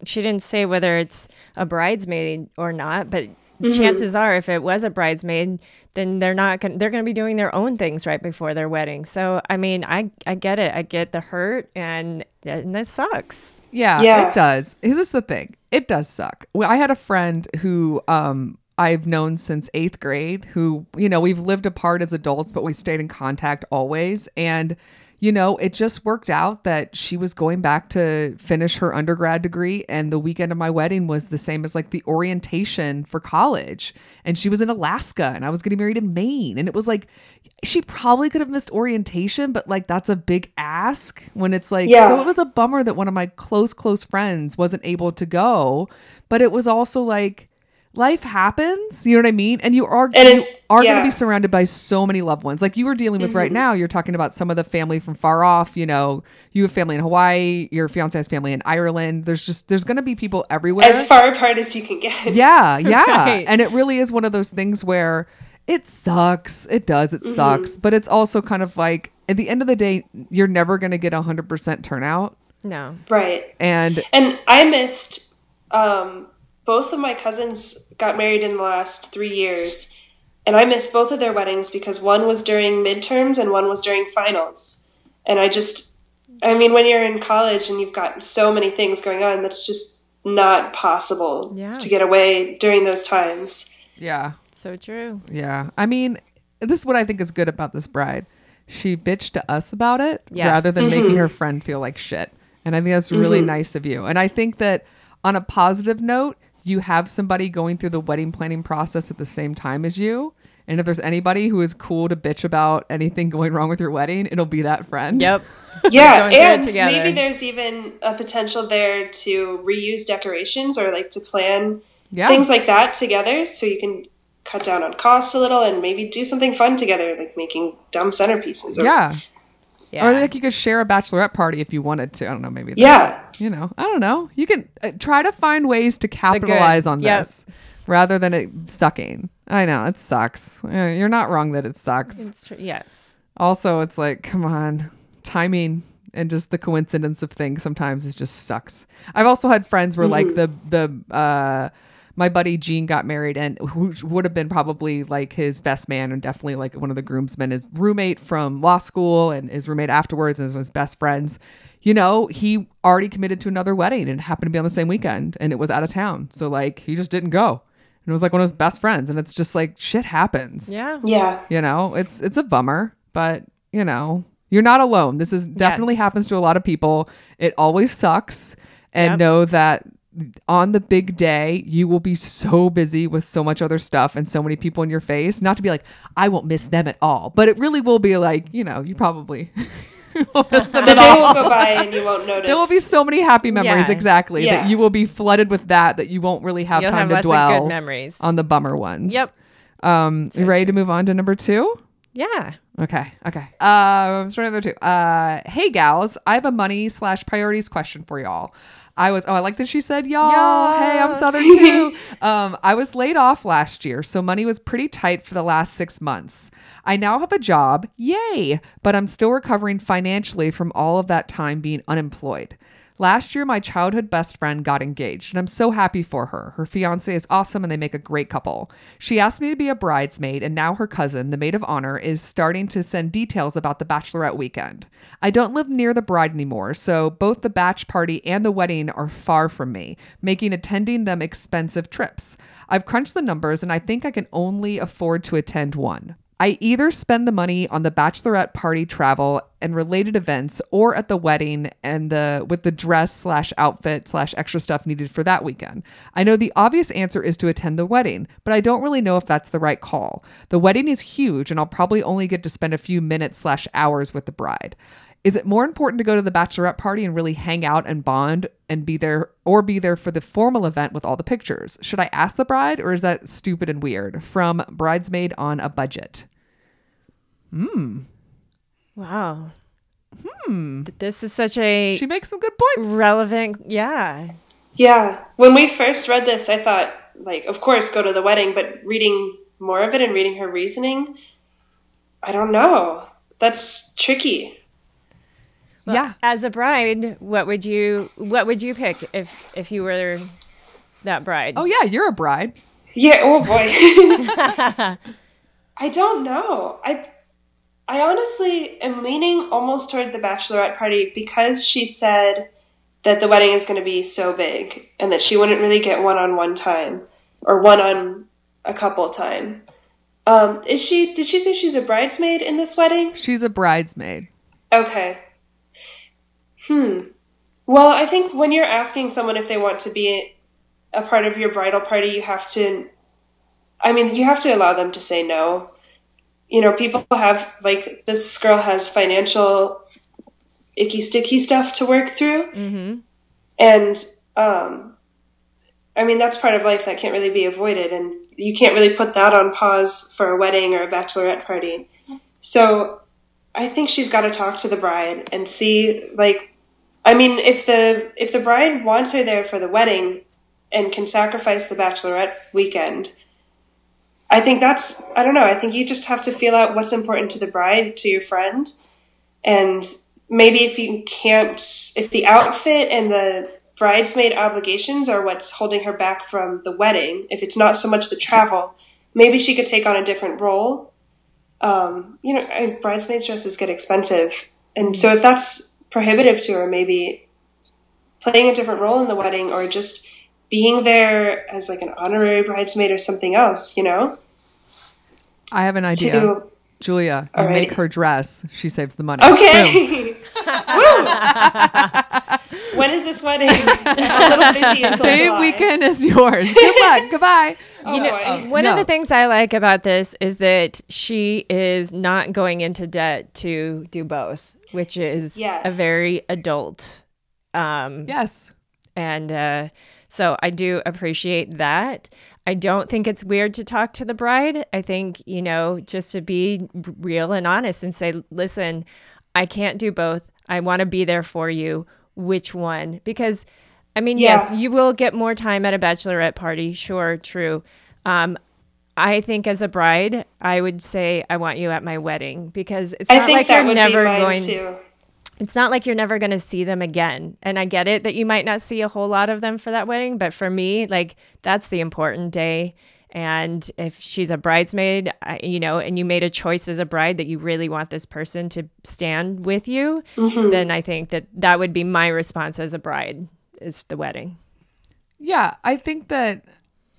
she didn't say whether it's a bridesmaid or not, but chances are if it was a bridesmaid, then they're going to be doing their own things right before their wedding. So, I mean, I get it. I get the hurt and that sucks. Yeah, it does. Here's the thing. It does suck. I had a friend who I've known since 8th grade who, you know, we've lived apart as adults, but we stayed in contact always. And, you know, it just worked out that she was going back to finish her undergrad degree. And the weekend of my wedding was the same as like the orientation for college. And she was in Alaska and I was getting married in Maine. And it was like, she probably could have missed orientation, but like, that's a big ask when it's like, so it was a bummer that one of my close friends wasn't able to go, but it was also like, life happens, you know what I mean? And you are going to be surrounded by so many loved ones. Like you were dealing with right now, you're talking about some of the family from far off, you know, you have family in Hawaii, your fiance has family in Ireland. There's going to be people everywhere. As far apart as you can get. Yeah, yeah. Right. And it really is one of those things where it sucks. It does. It sucks. But it's also kind of like, at the end of the day, you're never going to get 100% turnout. No. Right. And I missed... both of my cousins got married in the last 3 years, and I missed both of their weddings because one was during midterms and one was during finals. And when you're in college and you've got so many things going on, that's just not possible to get away during those times. Yeah. So true. Yeah. I mean, this is what I think is good about this bride. She bitched to us about it rather than making her friend feel like shit. And I think that's really nice of you. And I think that on a positive note, you have somebody going through the wedding planning process at the same time as you. And if there's anybody who is cool to bitch about anything going wrong with your wedding, it'll be that friend. Yep. Yeah. And maybe there's even a potential there to reuse decorations or like to plan things like that together. So you can cut down on costs a little and maybe do something fun together, like making dumb centerpieces. Or like you could share a bachelorette party if you wanted to. I don't know, maybe. You know, I don't know. You can try to find ways to capitalize on this rather than it sucking. I know it sucks. You're not wrong that it sucks. Also, it's like, come on, timing and just the coincidence of things sometimes is just sucks. I've also had friends where like my buddy Gene got married, and who would have been probably like his best man and definitely like one of the groomsmen, his roommate from law school and his roommate afterwards and his best friends. You know, he already committed to another wedding and happened to be on the same weekend, and it was out of town. So like he just didn't go. And it was like one of his best friends, and it's just like shit happens. You know, it's a bummer, but you know, you're not alone. This is definitely happens to a lot of people. It always sucks. And know that on the big day, you will be so busy with so much other stuff and so many people in your face, not to be like, I won't miss them at all. But it really will be like, you know, you probably won't miss them at all. The day will go by and you won't notice. There will be so many happy memories, that you will be flooded with that you won't really have time to dwell on the bummer ones. So you ready to move on to number two? Okay. Story number two. Hey, gals, I have a money/priorities question for y'all. I like that she said, y'all. Hey, I'm Southern too. I was laid off last year, so money was pretty tight for the last 6 months. I now have a job, yay, but I'm still recovering financially from all of that time being unemployed. Last year, my childhood best friend got engaged, and I'm so happy for her. Her fiancé is awesome, and they make a great couple. She asked me to be a bridesmaid, and now her cousin, the maid of honor, is starting to send details about the bachelorette weekend. I don't live near the bride anymore, so both the batch party and the wedding are far from me, making attending them expensive trips. I've crunched the numbers, and I think I can only afford to attend one. I either spend the money on the bachelorette party travel and related events, or at the wedding and with the dress/outfit/extra stuff needed for that weekend. I know the obvious answer is to attend the wedding, but I don't really know if that's the right call. The wedding is huge, and I'll probably only get to spend a few minutes/hours with the bride. Is it more important to go to the bachelorette party and really hang out and bond and be there for the formal event with all the pictures? Should I ask the bride, or is that stupid and weird? From Bridesmaid on a Budget. Wow. This is such a... She makes some good points. Relevant. Yeah. When we first read this, I thought, like, of course, go to the wedding, but reading more of it and reading her reasoning, I don't know. That's tricky. Well, as a bride, what would you pick if you were that bride? Oh yeah, you're a bride. Yeah. Oh boy. I don't know. I honestly am leaning almost toward the bachelorette party because she said that the wedding is going to be so big and that she wouldn't really get one-on-one time or one on a couple time. Did she say she's a bridesmaid in this wedding? She's a bridesmaid. Okay. Well, I think when you're asking someone if they want to be a part of your bridal party, you have to allow them to say no. You know, people have, like, this girl has financial icky, sticky stuff to work through. Mm-hmm. And, that's part of life that can't really be avoided. And you can't really put that on pause for a wedding or a bachelorette party. So I think she's got to talk to the bride and see, like, I mean, if the bride wants her there for the wedding and can sacrifice the bachelorette weekend, I think that's, I don't know. I think you just have to feel out what's important to the bride, to your friend. And maybe if the outfit and the bridesmaid obligations are what's holding her back from the wedding, if it's not so much the travel, maybe she could take on a different role. Bridesmaid dresses get expensive. And so if that's prohibitive to her, maybe playing a different role in the wedding or just being there as like an honorary bridesmaid or something else, you know? I have an idea. Julia, you make her dress. She saves the money. Okay. When is this wedding? I'm a little busy. Same weekend as yours. Good luck. Goodbye. One of the things I like about this is that she is not going into debt to do both, which is a very adult. And so I do appreciate that. I don't think it's weird to talk to the bride. I think, you know, just to be real and honest and say, listen, I can't do both. I want to be there for you. Which one? Because, I mean, yes, you will get more time at a bachelorette party. Sure, true. I think as a bride, I would say I want you at my wedding, because it's not like you're never going to. It's not like you're never going to see them again. And I get it that you might not see a whole lot of them for that wedding. But for me, like, that's the important day. And if she's a bridesmaid, you know, and you made a choice as a bride that you really want this person to stand with you, mm-hmm. then I think that that would be my response as a bride, is the wedding. Yeah, I think that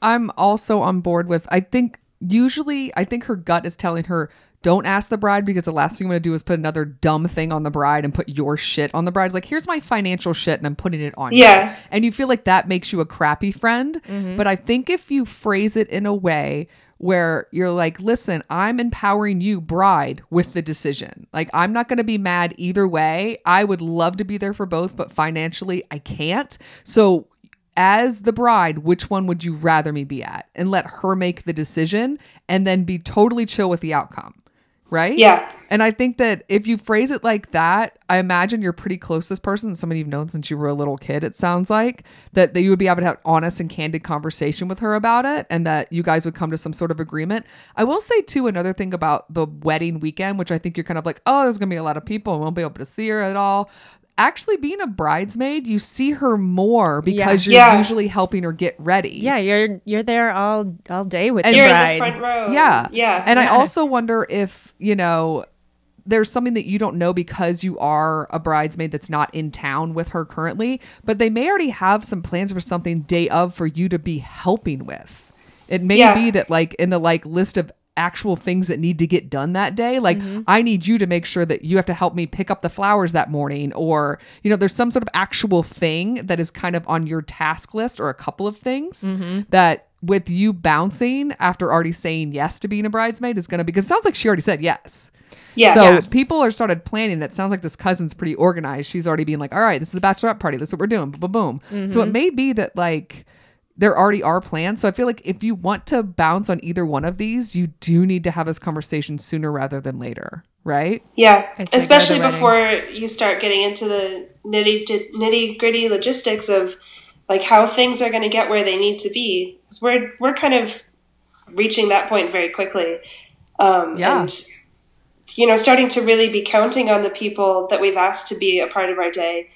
I'm also on board with, I think her gut is telling her, don't ask the bride, because the last thing I'm going to do is put another dumb thing on the bride and put your shit on the bride. It's like, here's my financial shit and I'm putting it on you. And you feel like that makes you a crappy friend. Mm-hmm. But I think if you phrase it in a way where you're like, listen, I'm empowering you, bride, with the decision. Like, I'm not going to be mad either way. I would love to be there for both, but financially I can't. So as the bride, which one would you rather me be at? And let her make the decision, and then be totally chill with the outcome. Right? Yeah. And I think that if you phrase it like that, I imagine you're pretty close to this person, somebody you've known since you were a little kid, it sounds like, that you would be able to have an honest and candid conversation with her about it, and that you guys would come to some sort of agreement. I will say, too, another thing about the wedding weekend, which I think you're kind of like, oh, there's going to be a lot of people and won't be able to see her at all. Actually, being a bridesmaid, you see her more, because you're usually helping her get ready. Yeah, you're there all day with the bride. In the front row. Yeah. Yeah. And I also wonder if, you know, there's something that you don't know, because you are a bridesmaid that's not in town with her currently, but they may already have some plans for something day of for you to be helping with. It may be that, like, in the, like, list of actual things that need to get done that day, like, mm-hmm. I need you to make sure that you have to help me pick up the flowers that morning, or, you know, there's some sort of actual thing that is kind of on your task list, or a couple of things mm-hmm. that, with you bouncing after already saying yes to being a bridesmaid, is going to be, because it sounds like she already said yes. Yeah. So people are started planning. It sounds like this cousin's pretty organized. She's already being like, all right, this is the bachelorette party. That's what we're doing. Boom, boom. Mm-hmm. So it may be that, like, there already are plans. So I feel like if you want to bounce on either one of these, you do need to have this conversation sooner rather than later, right? Yeah, especially before you start getting into the nitty gritty logistics of, like, how things are going to get where they need to be. Because we're kind of reaching that point very quickly. And, you know, starting to really be counting on the people that we've asked to be a part of our day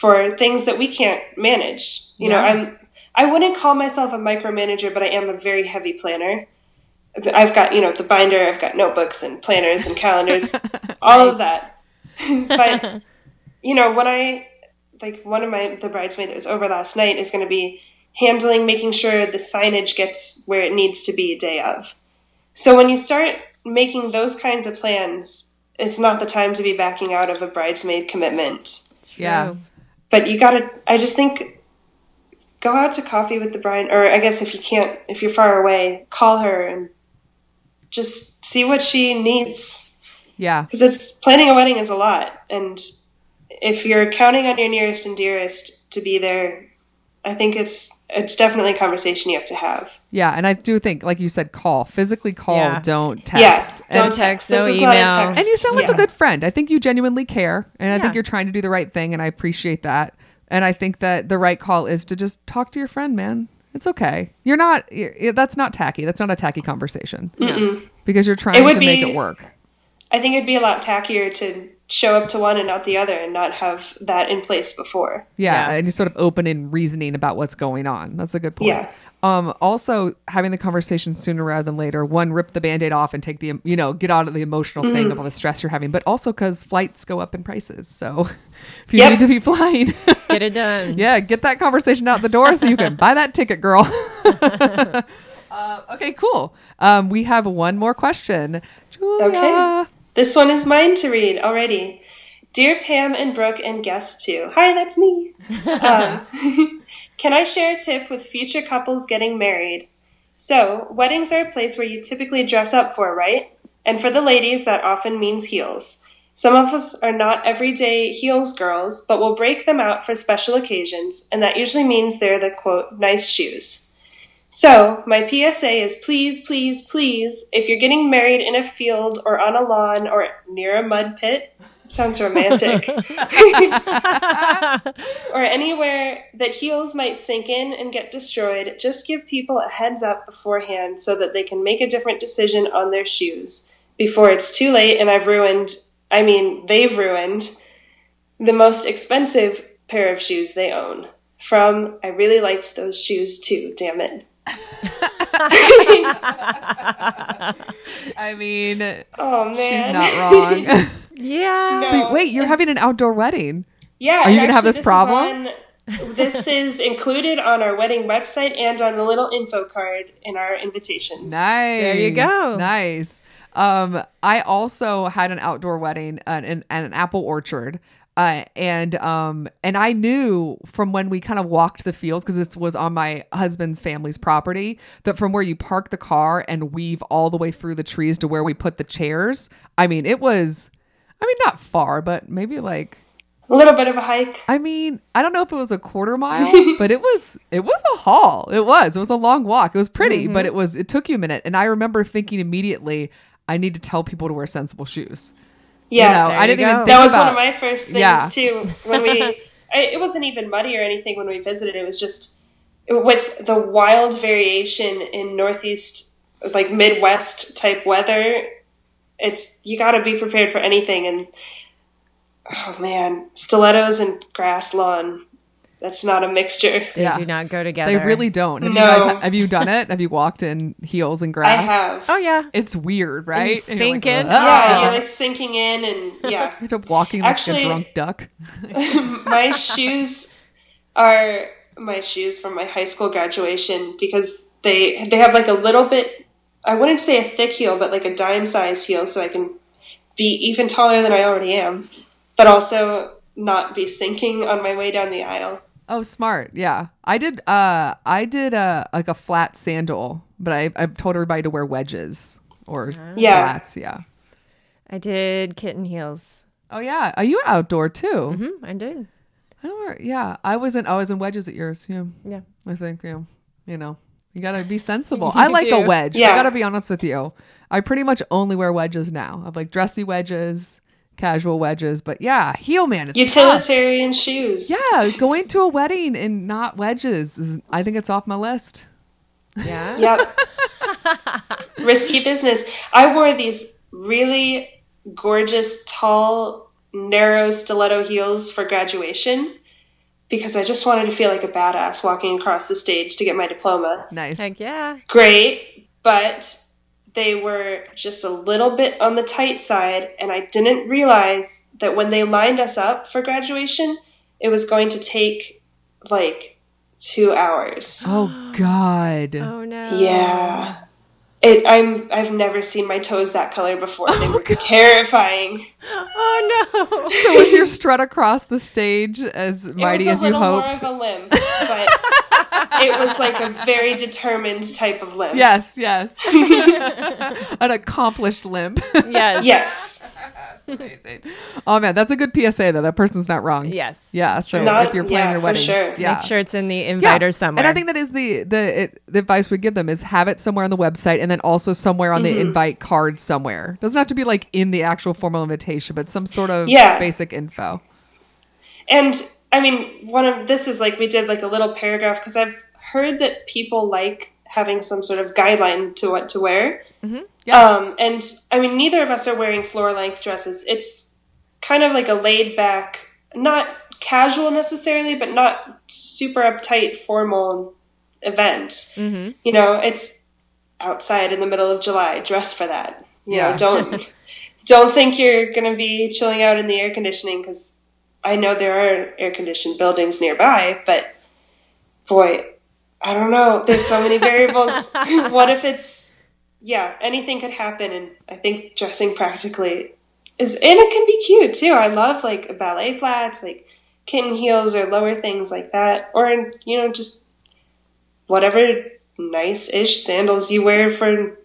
for things that we can't manage. You know, I wouldn't call myself a micromanager, but I am a very heavy planner. I've got, you know, the binder, I've got notebooks and planners and calendars, all of that. But, you know, when I, like, one of the bridesmaid that was over last night is going to be handling, making sure the signage gets where it needs to be day of. So when you start making those kinds of plans, it's not the time to be backing out of a bridesmaid commitment. Yeah. But you got to, I just think, go out to coffee with the bride, or I guess if you can't, if you're far away, call her and just see what she needs. Yeah. Because planning a wedding is a lot. And if you're counting on your nearest and dearest to be there, I think it's definitely a conversation you have to have. Yeah, and I do think, like you said, physically call, don't text. Yeah, don't text, no email. And you sound like a good friend. I think you genuinely care, and I think you're trying to do the right thing, and I appreciate that. And I think that the right call is to just talk to your friend, man. It's okay. That's not tacky. That's not a tacky conversation. Mm-mm. Because you're trying to make it work. I think it'd be a lot tackier to show up to one and not the other and not have that in place before. Yeah. And you sort of open in reasoning about what's going on. That's a good point. Yeah. Also, having the conversation sooner rather than later. One, rip the Band-Aid off and take the, you know, get out of the emotional mm-hmm. thing of all the stress you're having. But also because flights go up in prices. So if you need to be flying. Get it done. Yeah. Get that conversation out the door so you can buy that ticket, girl. Okay, cool. We have one more question. Julia. Okay. This one is mine to read already. Dear Pam and Brooke and guests too. Hi, that's me. Can I share a tip with future couples getting married? So, weddings are a place where you typically dress up for, right? And for the ladies, that often means heels. Some of us are not everyday heels girls, but we'll break them out for special occasions, and that usually means they're the, quote, nice shoes. So my PSA is please, please, please, if you're getting married in a field or on a lawn or near a mud pit, sounds romantic, or anywhere that heels might sink in and get destroyed, just give people a heads up beforehand so that they can make a different decision on their shoes before it's too late and they've ruined the most expensive pair of shoes they own. From, I really liked those shoes too, damn it. I mean, oh, man. She's not wrong. Yeah. No. So, wait, you're having an outdoor wedding? Yeah. Are you going to have this problem? This is included on our wedding website and on the little info card in our invitations. Nice. There you go. Nice. I also had an outdoor wedding at an apple orchard. And I knew from when we kind of walked the fields, because it was on my husband's family's property, that from where you park the car and weave all the way through the trees to where we put the chairs, it was not far, but maybe like a little bit of a hike. I don't know if it was a quarter mile, but it was a haul. It was a long walk. It was pretty, mm-hmm. but it took you a minute. And I remember thinking immediately, I need to tell people to wear sensible shoes. Yeah, I didn't even think that was one of my first things too. When it wasn't even muddy or anything when we visited. It was just with the wild variation in Northeast, like Midwest type weather. You got to be prepared for anything. And oh man, stilettos and grass lawn. That's not a mixture. They do not go together. They really don't. Have you done it? Have you walked in heels and grass? I have. Oh, yeah. It's weird, right? And sink in. Yeah, you're like sinking in and yeah. You end up walking like a drunk duck. My shoes from my high school graduation, because they have like a little bit, I wouldn't say a thick heel, but like a dime-sized heel, so I can be even taller than I already am, but also not be sinking on my way down the aisle. Oh, smart. Yeah. I did like a flat sandal, but I told everybody to wear wedges or flats. Yeah. I did kitten heels. Oh yeah. Are you outdoor too? Mm-hmm, I did. Yeah. I was in wedges at yours. Yeah. Yeah. I think, yeah. You know, you gotta be sensible. I like a wedge. Yeah. I gotta be honest with you. I pretty much only wear wedges now. I've like dressy wedges, casual wedges, but yeah, heel man. It's utilitarian shoes. Yeah, going to a wedding and not wedges is, I think it's off my list. Yeah. Yep. Risky business. I wore these really gorgeous, tall, narrow stiletto heels for graduation because I just wanted to feel like a badass walking across the stage to get my diploma. Nice. Heck yeah. Great, but they were just a little bit on the tight side, and I didn't realize that when they lined us up for graduation, it was going to take like 2 hours. Oh God. Oh no. Yeah. I've never seen my toes that color before. They were terrifying. Oh no. So was your strut across the stage as mighty as you hoped? It was a little more of a limp, but it was like a very determined type of limp. Yes, yes. An accomplished limp. Yes. Yes. That's amazing. Oh man, that's a good PSA though. That person's not wrong. Yes. Yeah. So if you're planning your wedding, sure. Yeah. Make sure it's in the invite or somewhere. And I think that is the advice we give them is have it somewhere on the website and then also somewhere on the invite card somewhere. Doesn't have to be like in the actual formal invitation, but some sort of basic info. And we did like a little paragraph because I've heard that people like having some sort of guideline to what to wear. Mm-hmm. Yeah. Neither of us are wearing floor-length dresses. It's kind of like a laid-back, not casual necessarily, but not super uptight formal event. Mm-hmm. You know, it's outside in the middle of July. Dress for that. You know, don't think you're going to be chilling out in the air conditioning because I know there are air-conditioned buildings nearby, but boy, I don't know. There's so many variables. What if anything could happen? And I think dressing practically and it can be cute too. I love like ballet flats, like kitten heels or lower things like that. Or, you know, just whatever nice-ish sandals you wear for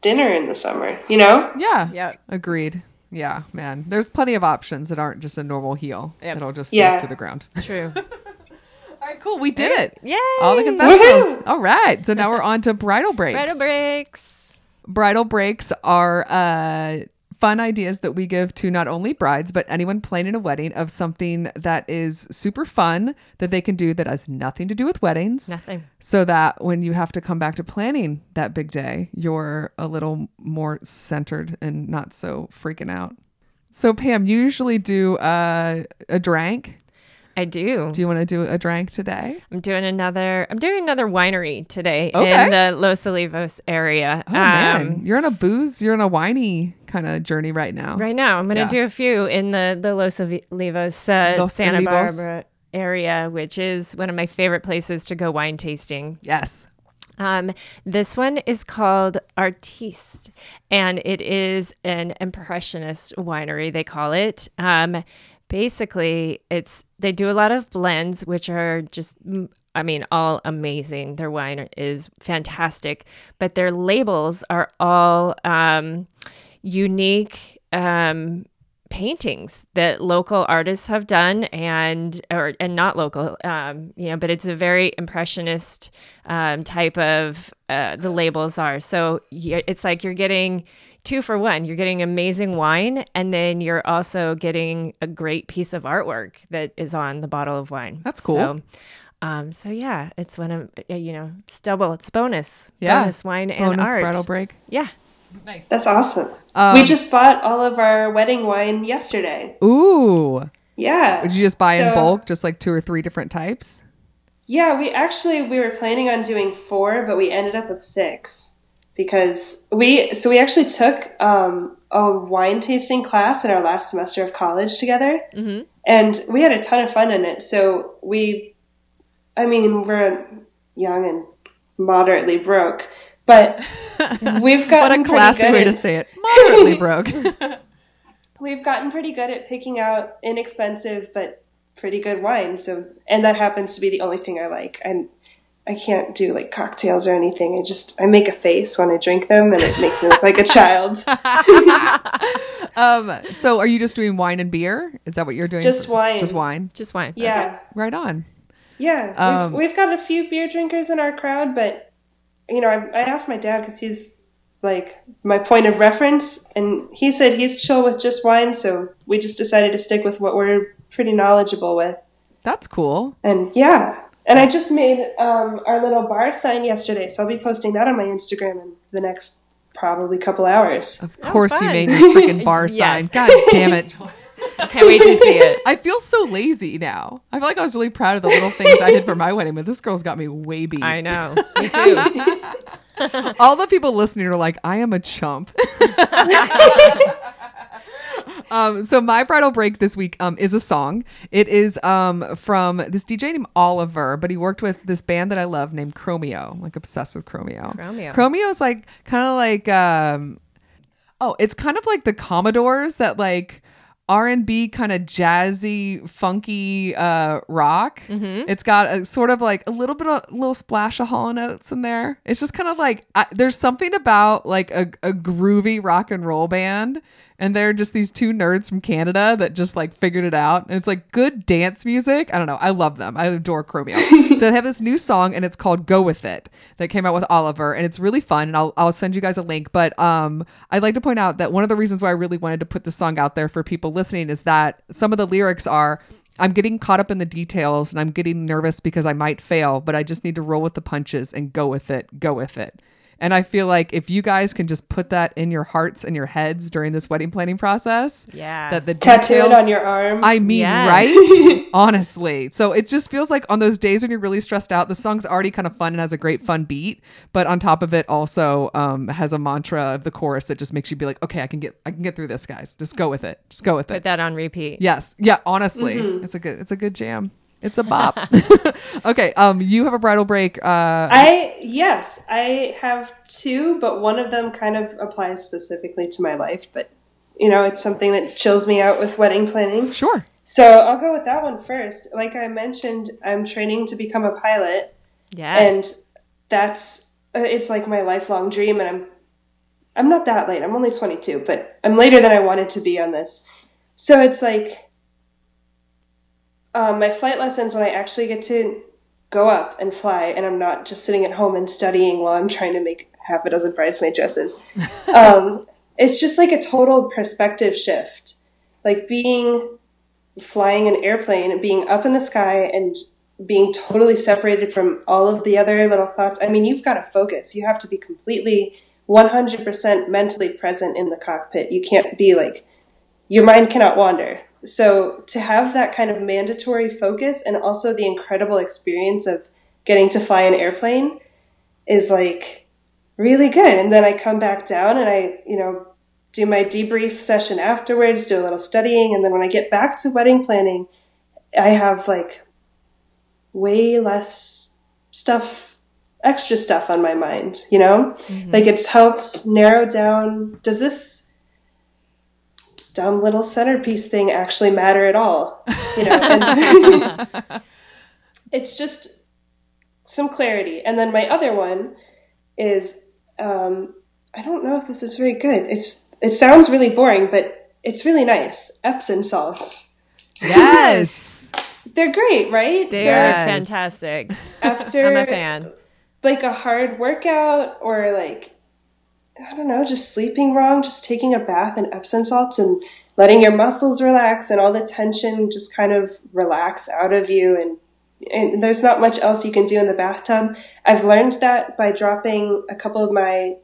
dinner in the summer, you know? Yeah. Yeah. Agreed. Yeah, man. There's plenty of options that aren't just a normal heel that'll just sink to the ground. True. All right, right, cool. We did it. Yay. All the confessionals. All right. So now we're on to bridal breaks. Bridal breaks. Bridal breaks are fun ideas that we give to not only brides, but anyone planning a wedding of something that is super fun that they can do that has nothing to do with weddings. Nothing. So that when you have to come back to planning that big day, you're a little more centered and not so freaking out. So Pam, you usually do a drank. I do. Do you want to do a drank today? I'm doing another winery today in the Los Olivos area. Oh, man. You're in a winey kind of journey right now. Right now. I'm going to do a few in the Los Olivos, Santa Barbara area, which is one of my favorite places to go wine tasting. Yes. This one is called Artiste, and it is an impressionist winery, they call it. Basically, they do a lot of blends, which are just, I mean, all amazing. Their wine is fantastic, but their labels are all unique paintings that local artists have done and not local, but it's a very impressionist type of the labels are. So it's like you're getting 2 for 1. You're getting amazing wine, and then you're also getting a great piece of artwork that is on the bottle of wine. That's cool. So yeah, it's one of it's double. It's bonus. Yeah, bonus wine and art. Bridal break. Yeah, nice. That's awesome. We just bought all of our wedding wine yesterday. Ooh. Yeah. Would you just buy in bulk, just like 2 or 3 different types? Yeah, we were planning on doing 4, but we ended up with 6. Because we actually took a wine tasting class in our last semester of college together, mm-hmm. and we had a ton of fun in it. So we're young and moderately broke, but we've gotten what a classy way to say it. Moderately broke. We've gotten pretty good at picking out inexpensive but pretty good wine. So, and that happens to be the only thing I like. I can't do like cocktails or anything. I make a face when I drink them and it makes me look like a child. So are you just doing wine and beer? Is that what you're doing? Just wine. Yeah. Okay. Right on. Yeah. We've got a few beer drinkers in our crowd, but I asked my dad cause he's like my point of reference, and he said he's chill with just wine. So we just decided to stick with what we're pretty knowledgeable with. That's cool. And yeah. And I just made our little bar sign yesterday, so I'll be posting that on my Instagram in the next probably couple hours. Of course you made your freaking bar sign. God damn it. I can't wait to see it. I feel so lazy now. I feel like I was really proud of the little things I did for my wedding, but this girl's got me way beat. I know. Me too. All the people listening are like, I am a chump. So my bridal break this week is a song. It is from this DJ named Oliver, but he worked with this band that I love named Chromeo. I'm like obsessed with Chromeo. Chromeo is like kind of like it's kind of like the Commodores, that like R&B kind of jazzy, funky rock. Mm-hmm. It's got a sort of like a little splash of Hall and Oates in there. It's just kind of like there's something about like a groovy rock and roll band. And they're just these 2 nerds from Canada that just like figured it out. And it's like good dance music. I don't know. I love them. I adore Chromeo. So they have this new song and it's called Go With It that came out with Oliver. And it's really fun. And I'll send you guys a link. But I'd like to point out that one of the reasons why I really wanted to put this song out there for people listening is that some of the lyrics are, I'm getting caught up in the details and I'm getting nervous because I might fail, but I just need to roll with the punches and go with it. Go with it. And I feel like if you guys can just put that in your hearts and your heads during this wedding planning process, that the tattooed on your arm. I mean, right? Honestly. So it just feels like on those days when you're really stressed out, the song's already kind of fun and has a great fun beat, but on top of it also has a mantra of the chorus that just makes you be like, okay, I can get through this, guys. Just go with it. Just go with it. Put that on repeat. Yes. Yeah. Honestly, mm-hmm. It's a good jam. It's a bop. Okay. You have a bridal break. I have 2, but one of them kind of applies specifically to my life, but it's something that chills me out with wedding planning. Sure. So I'll go with that one first. Like I mentioned, I'm training to become a pilot. Yes. And that's, it's like my lifelong dream. And I'm not that late. I'm only 22, but I'm later than I wanted to be on this. So it's like, my flight lessons, when I actually get to go up and fly, and I'm not just sitting at home and studying while I'm trying to make half a dozen bridesmaid dresses. It's just like a total perspective shift, like flying an airplane, being up in the sky and being totally separated from all of the other little thoughts. I mean, you've got to focus. You have to be completely 100% mentally present in the cockpit. You can't be like, your mind cannot wander. So to have that kind of mandatory focus and also the incredible experience of getting to fly an airplane is like really good. And then I come back down and I, do my debrief session afterwards, do a little studying. And then when I get back to wedding planning, I have like way less extra stuff on my mind, Mm-hmm. Like it's helped narrow down, does this dumb little centerpiece thing actually matter at all? And it's just some clarity. And then my other one is, I don't know if this is very good. It sounds really boring, but it's really nice. Epsom salts. Yes. They're great, right? They're fantastic. After I'm a fan. Like a hard workout or like, I don't know, just sleeping wrong, just taking a bath in Epsom salts and letting your muscles relax and all the tension just kind of relax out of you. And there's not much else you can do in the bathtub. I've learned that by dropping a couple of my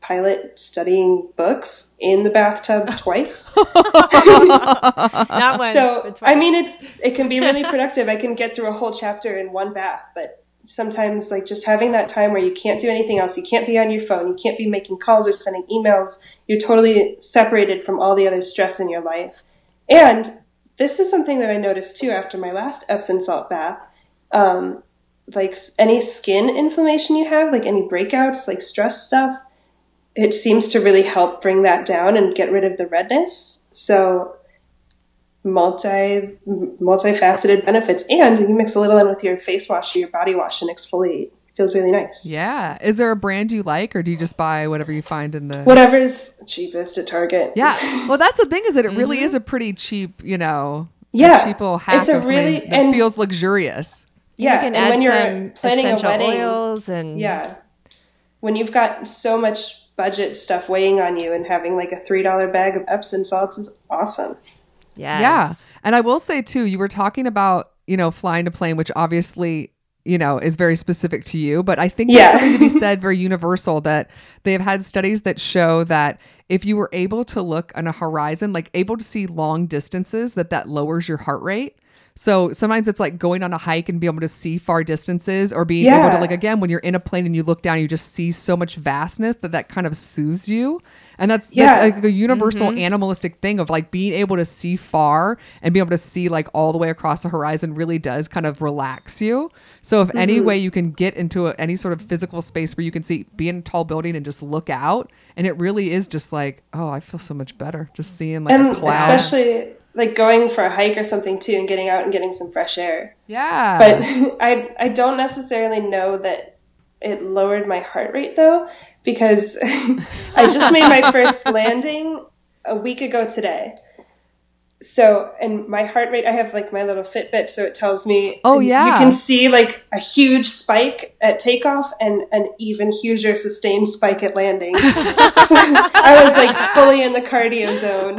pilot studying books in the bathtub twice. Not once, but twice. I mean, it can be really productive. I can get through a whole chapter in one bath, but sometimes like just having that time where you can't do anything else, you can't be on your phone, you can't be making calls or sending emails, you're totally separated from all the other stress in your life. And this is something that I noticed too after my last Epsom salt bath, like any skin inflammation you have, like any breakouts, like stress stuff, it seems to really help bring that down and get rid of the redness. So multifaceted benefits. And you mix a little in with your face wash or your body wash and exfoliate. Feels really nice. Yeah. Is there a brand you like, or do you just buy whatever you find in the... Whatever's cheapest at Target. Yeah. Well, that's the thing is that it really is a pretty cheap, yeah, cheap little hack. It's a really... It feels luxurious. Yeah. You can add when you're planning essential a wedding, oils and... Yeah. When you've got so much budget stuff weighing on you, and having like a $3 bag of Epsom salts is awesome. Yes. Yeah. And I will say too, you were talking about, flying a plane, which obviously, is very specific to you, but I think there's something to be said very universal, that they have had studies that show that if you were able to look on a horizon, like able to see long distances, that lowers your heart rate. So sometimes it's like going on a hike and being able to see far distances, or being able to, like, again, when you're in a plane and you look down, you just see so much vastness that kind of soothes you. And that's like a universal animalistic thing of like being able to see far and be able to see like all the way across the horizon really does kind of relax you. So if any way you can get into any sort of physical space where you can see, be in a tall building and just look out. And it really is just like, oh, I feel so much better just seeing like a cloud. Especially... like going for a hike or something too, and getting out and getting some fresh air. Yeah. But I don't necessarily know that it lowered my heart rate though, because I just made my first landing a week ago today. So, and my heart rate, I have like my little Fitbit, so it tells me, you can see like a huge spike at takeoff and an even huger sustained spike at landing. So I was like fully in the cardio zone.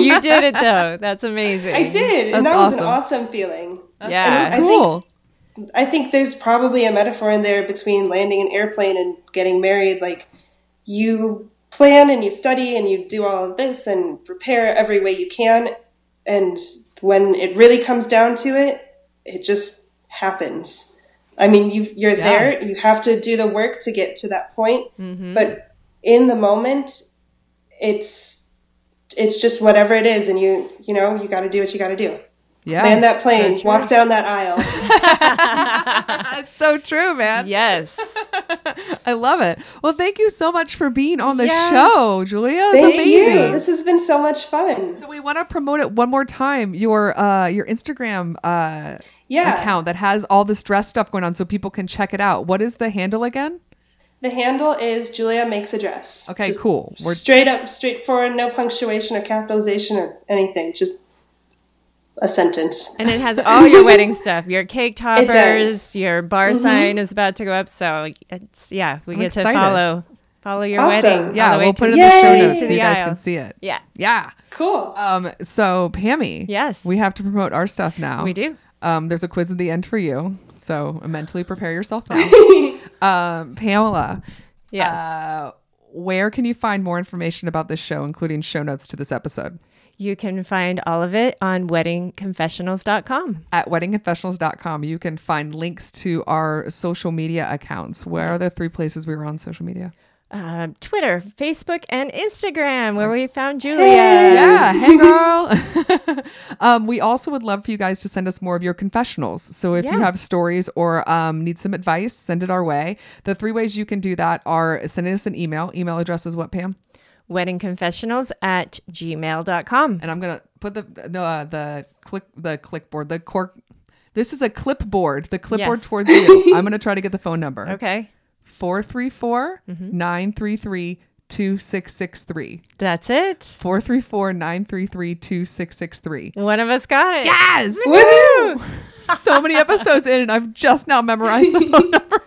You did it though. That's amazing. I did. And that was an awesome feeling. Yeah. So cool. I think there's probably a metaphor in there between landing an airplane and getting married. Like you plan and you study and you do all of this and prepare every way you can, and when it really comes down to it, it just happens. I mean, you're there, you have to do the work to get to that point, but in the moment it's just whatever it is, and you got to do what you got to do. Yeah, land that plane, so walk down that aisle. That's so true, man. Yes. I love it. Well, thank you so much for being on the show, Julia. It's amazing. You. This has been so much fun. So we want to promote it one more time. Your Instagram account that has all this dress stuff going on, so people can check it out. What is the handle again? The handle is Julia Makes a Dress. Okay, just cool. Straight up, straightforward, no punctuation or capitalization or anything. Just a sentence. And it has all your wedding stuff, your cake toppers, your bar sign is about to go up. So it's, we I'm get excited. To follow your wedding. Yeah, we'll put it in the show notes so you guys can see it. Yeah. Yeah. Cool. So Pammy. Yes. We have to promote our stuff now. We do. There's a quiz at the end for you. So mentally prepare yourself now. Pamela. Yes. Where can you find more information about this show, including show notes to this episode? You can find all of it on weddingconfessionals.com. At weddingconfessionals.com, you can find links to our social media accounts. Where are the three places we were on social media? Twitter, Facebook, and Instagram, where we found Julia. Hey. Yeah, hey girl. We also would love for you guys to send us more of your confessionals. So if you have stories or need some advice, send it our way. The three ways you can do that are sending us an email. Email address is what, Pam? weddingconfessionals@gmail.com. And I'm gonna put the clipboard towards you. I'm gonna try to get the phone number. Okay. 434-933-2663. That's it. 434-933-2663. One of us got it. Yes. Woo! So many episodes in, and I've just now memorized the phone number.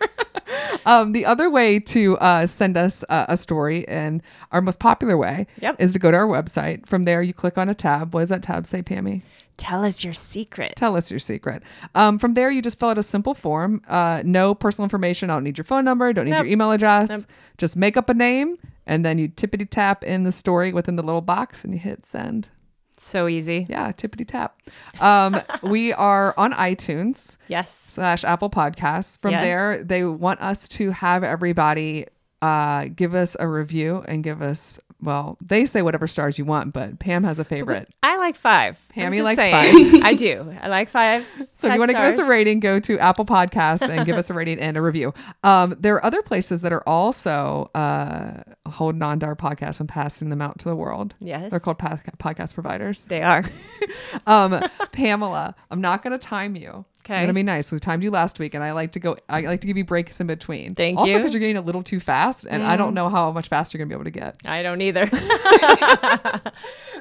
The other way to send us a story, and our most popular way, is to go to our website. From there, you click on a tab. What does that tab say, Pammy? Tell us your secret. Tell us your secret. From there, you just fill out a simple form. No personal information. I don't need your phone number. Don't need your email address. Just make up a name, and then you tippity tap in the story within the little box, and you hit send. So easy. Yeah, tippity tap. We are on iTunes. Yes. /Apple Podcasts. From there, they want us to have everybody give us a review and give us, well, they say whatever stars you want, but Pam has a favorite. I like 5. Pammy likes 5. I do. I like 5. So if you want to give us a rating, go to Apple Podcasts and give us a rating and a review. There are other places that are also holding on to our podcast and passing them out to the world. Yes. They're called podcast providers. They are. Pamela, I'm not going to time you. Okay. I'm going to be nice. We timed you last week, and I like to give you breaks in between. Thank you. Also, because you're getting a little too fast, and I don't know how much faster you're going to be able to get. I don't either.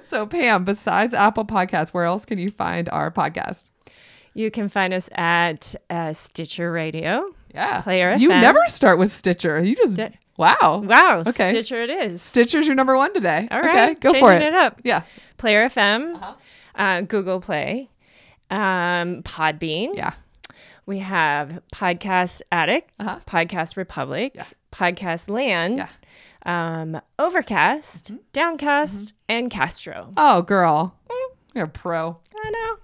So, Pam, besides Apple Podcasts, where else can you find our podcast? You can find us at Stitcher Radio. Yeah. Player FM. You never start with Stitcher. You just... Wow. Okay. Stitcher it is. Stitcher's your number one today. All right. Okay, go for it. Changing it up. Yeah. Player FM, Google Play. Podbean. Yeah. We have Podcast Addict, Podcast Republic, Podcast Land, Overcast, Downcast, and Castro. Oh, girl. You're a pro. I know.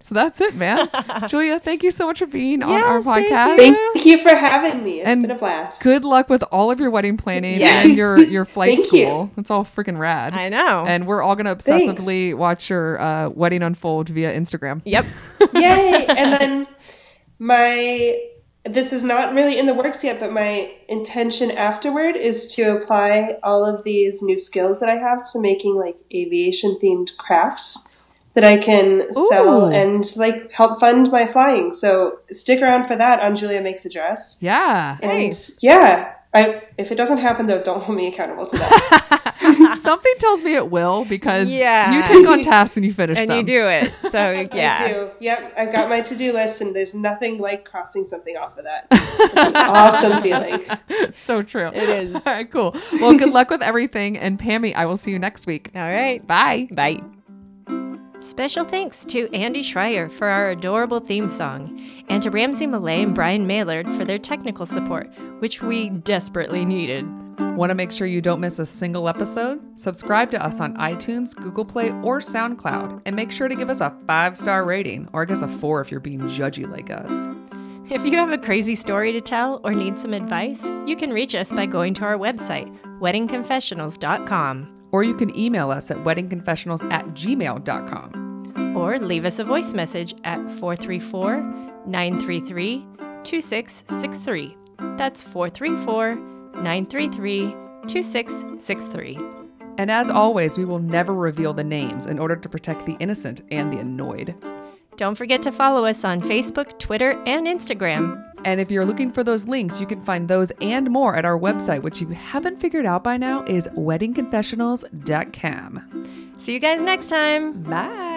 So that's it, man. Julia, thank you so much for being on our podcast. Thank you for having me. It's been a blast. Good luck with all of your wedding planning and your flight school. It's all freaking rad. I know. And we're all going to obsessively watch your wedding unfold via Instagram. Yep. Yay. And then this is not really in the works yet, but my intention afterward is to apply all of these new skills that I have to making like aviation themed crafts that I can sell and like help fund my flying. So stick around for that on Julia Makes a Dress. Yeah. And if it doesn't happen though, don't hold me accountable to that. Something tells me it will because you take on tasks and you finish them. And you do it. So yeah. I do. Yep. I've got my to-do list and there's nothing like crossing something off of that. It's an awesome feeling. So true. It is. All right, cool. Well, good luck with everything. And Pammy, I will see you next week. All right. Bye. Bye. Special thanks to Andy Schreier for our adorable theme song, and to Ramsey Millay and Brian Maylard for their technical support, which we desperately needed. Want to make sure you don't miss a single episode? Subscribe to us on iTunes, Google Play, or SoundCloud, and make sure to give us a 5-star rating, or I guess a 4 if you're being judgy like us. If you have a crazy story to tell or need some advice, you can reach us by going to our website, weddingconfessionals.com. Or you can email us at weddingconfessionals@gmail.com. Or leave us a voice message at 434-933-2663. That's 434-933-2663. And as always, we will never reveal the names in order to protect the innocent and the annoyed. Don't forget to follow us on Facebook, Twitter, and Instagram. And if you're looking for those links, you can find those and more at our website, which you haven't figured out by now is weddingconfessionals.com. See you guys next time. Bye.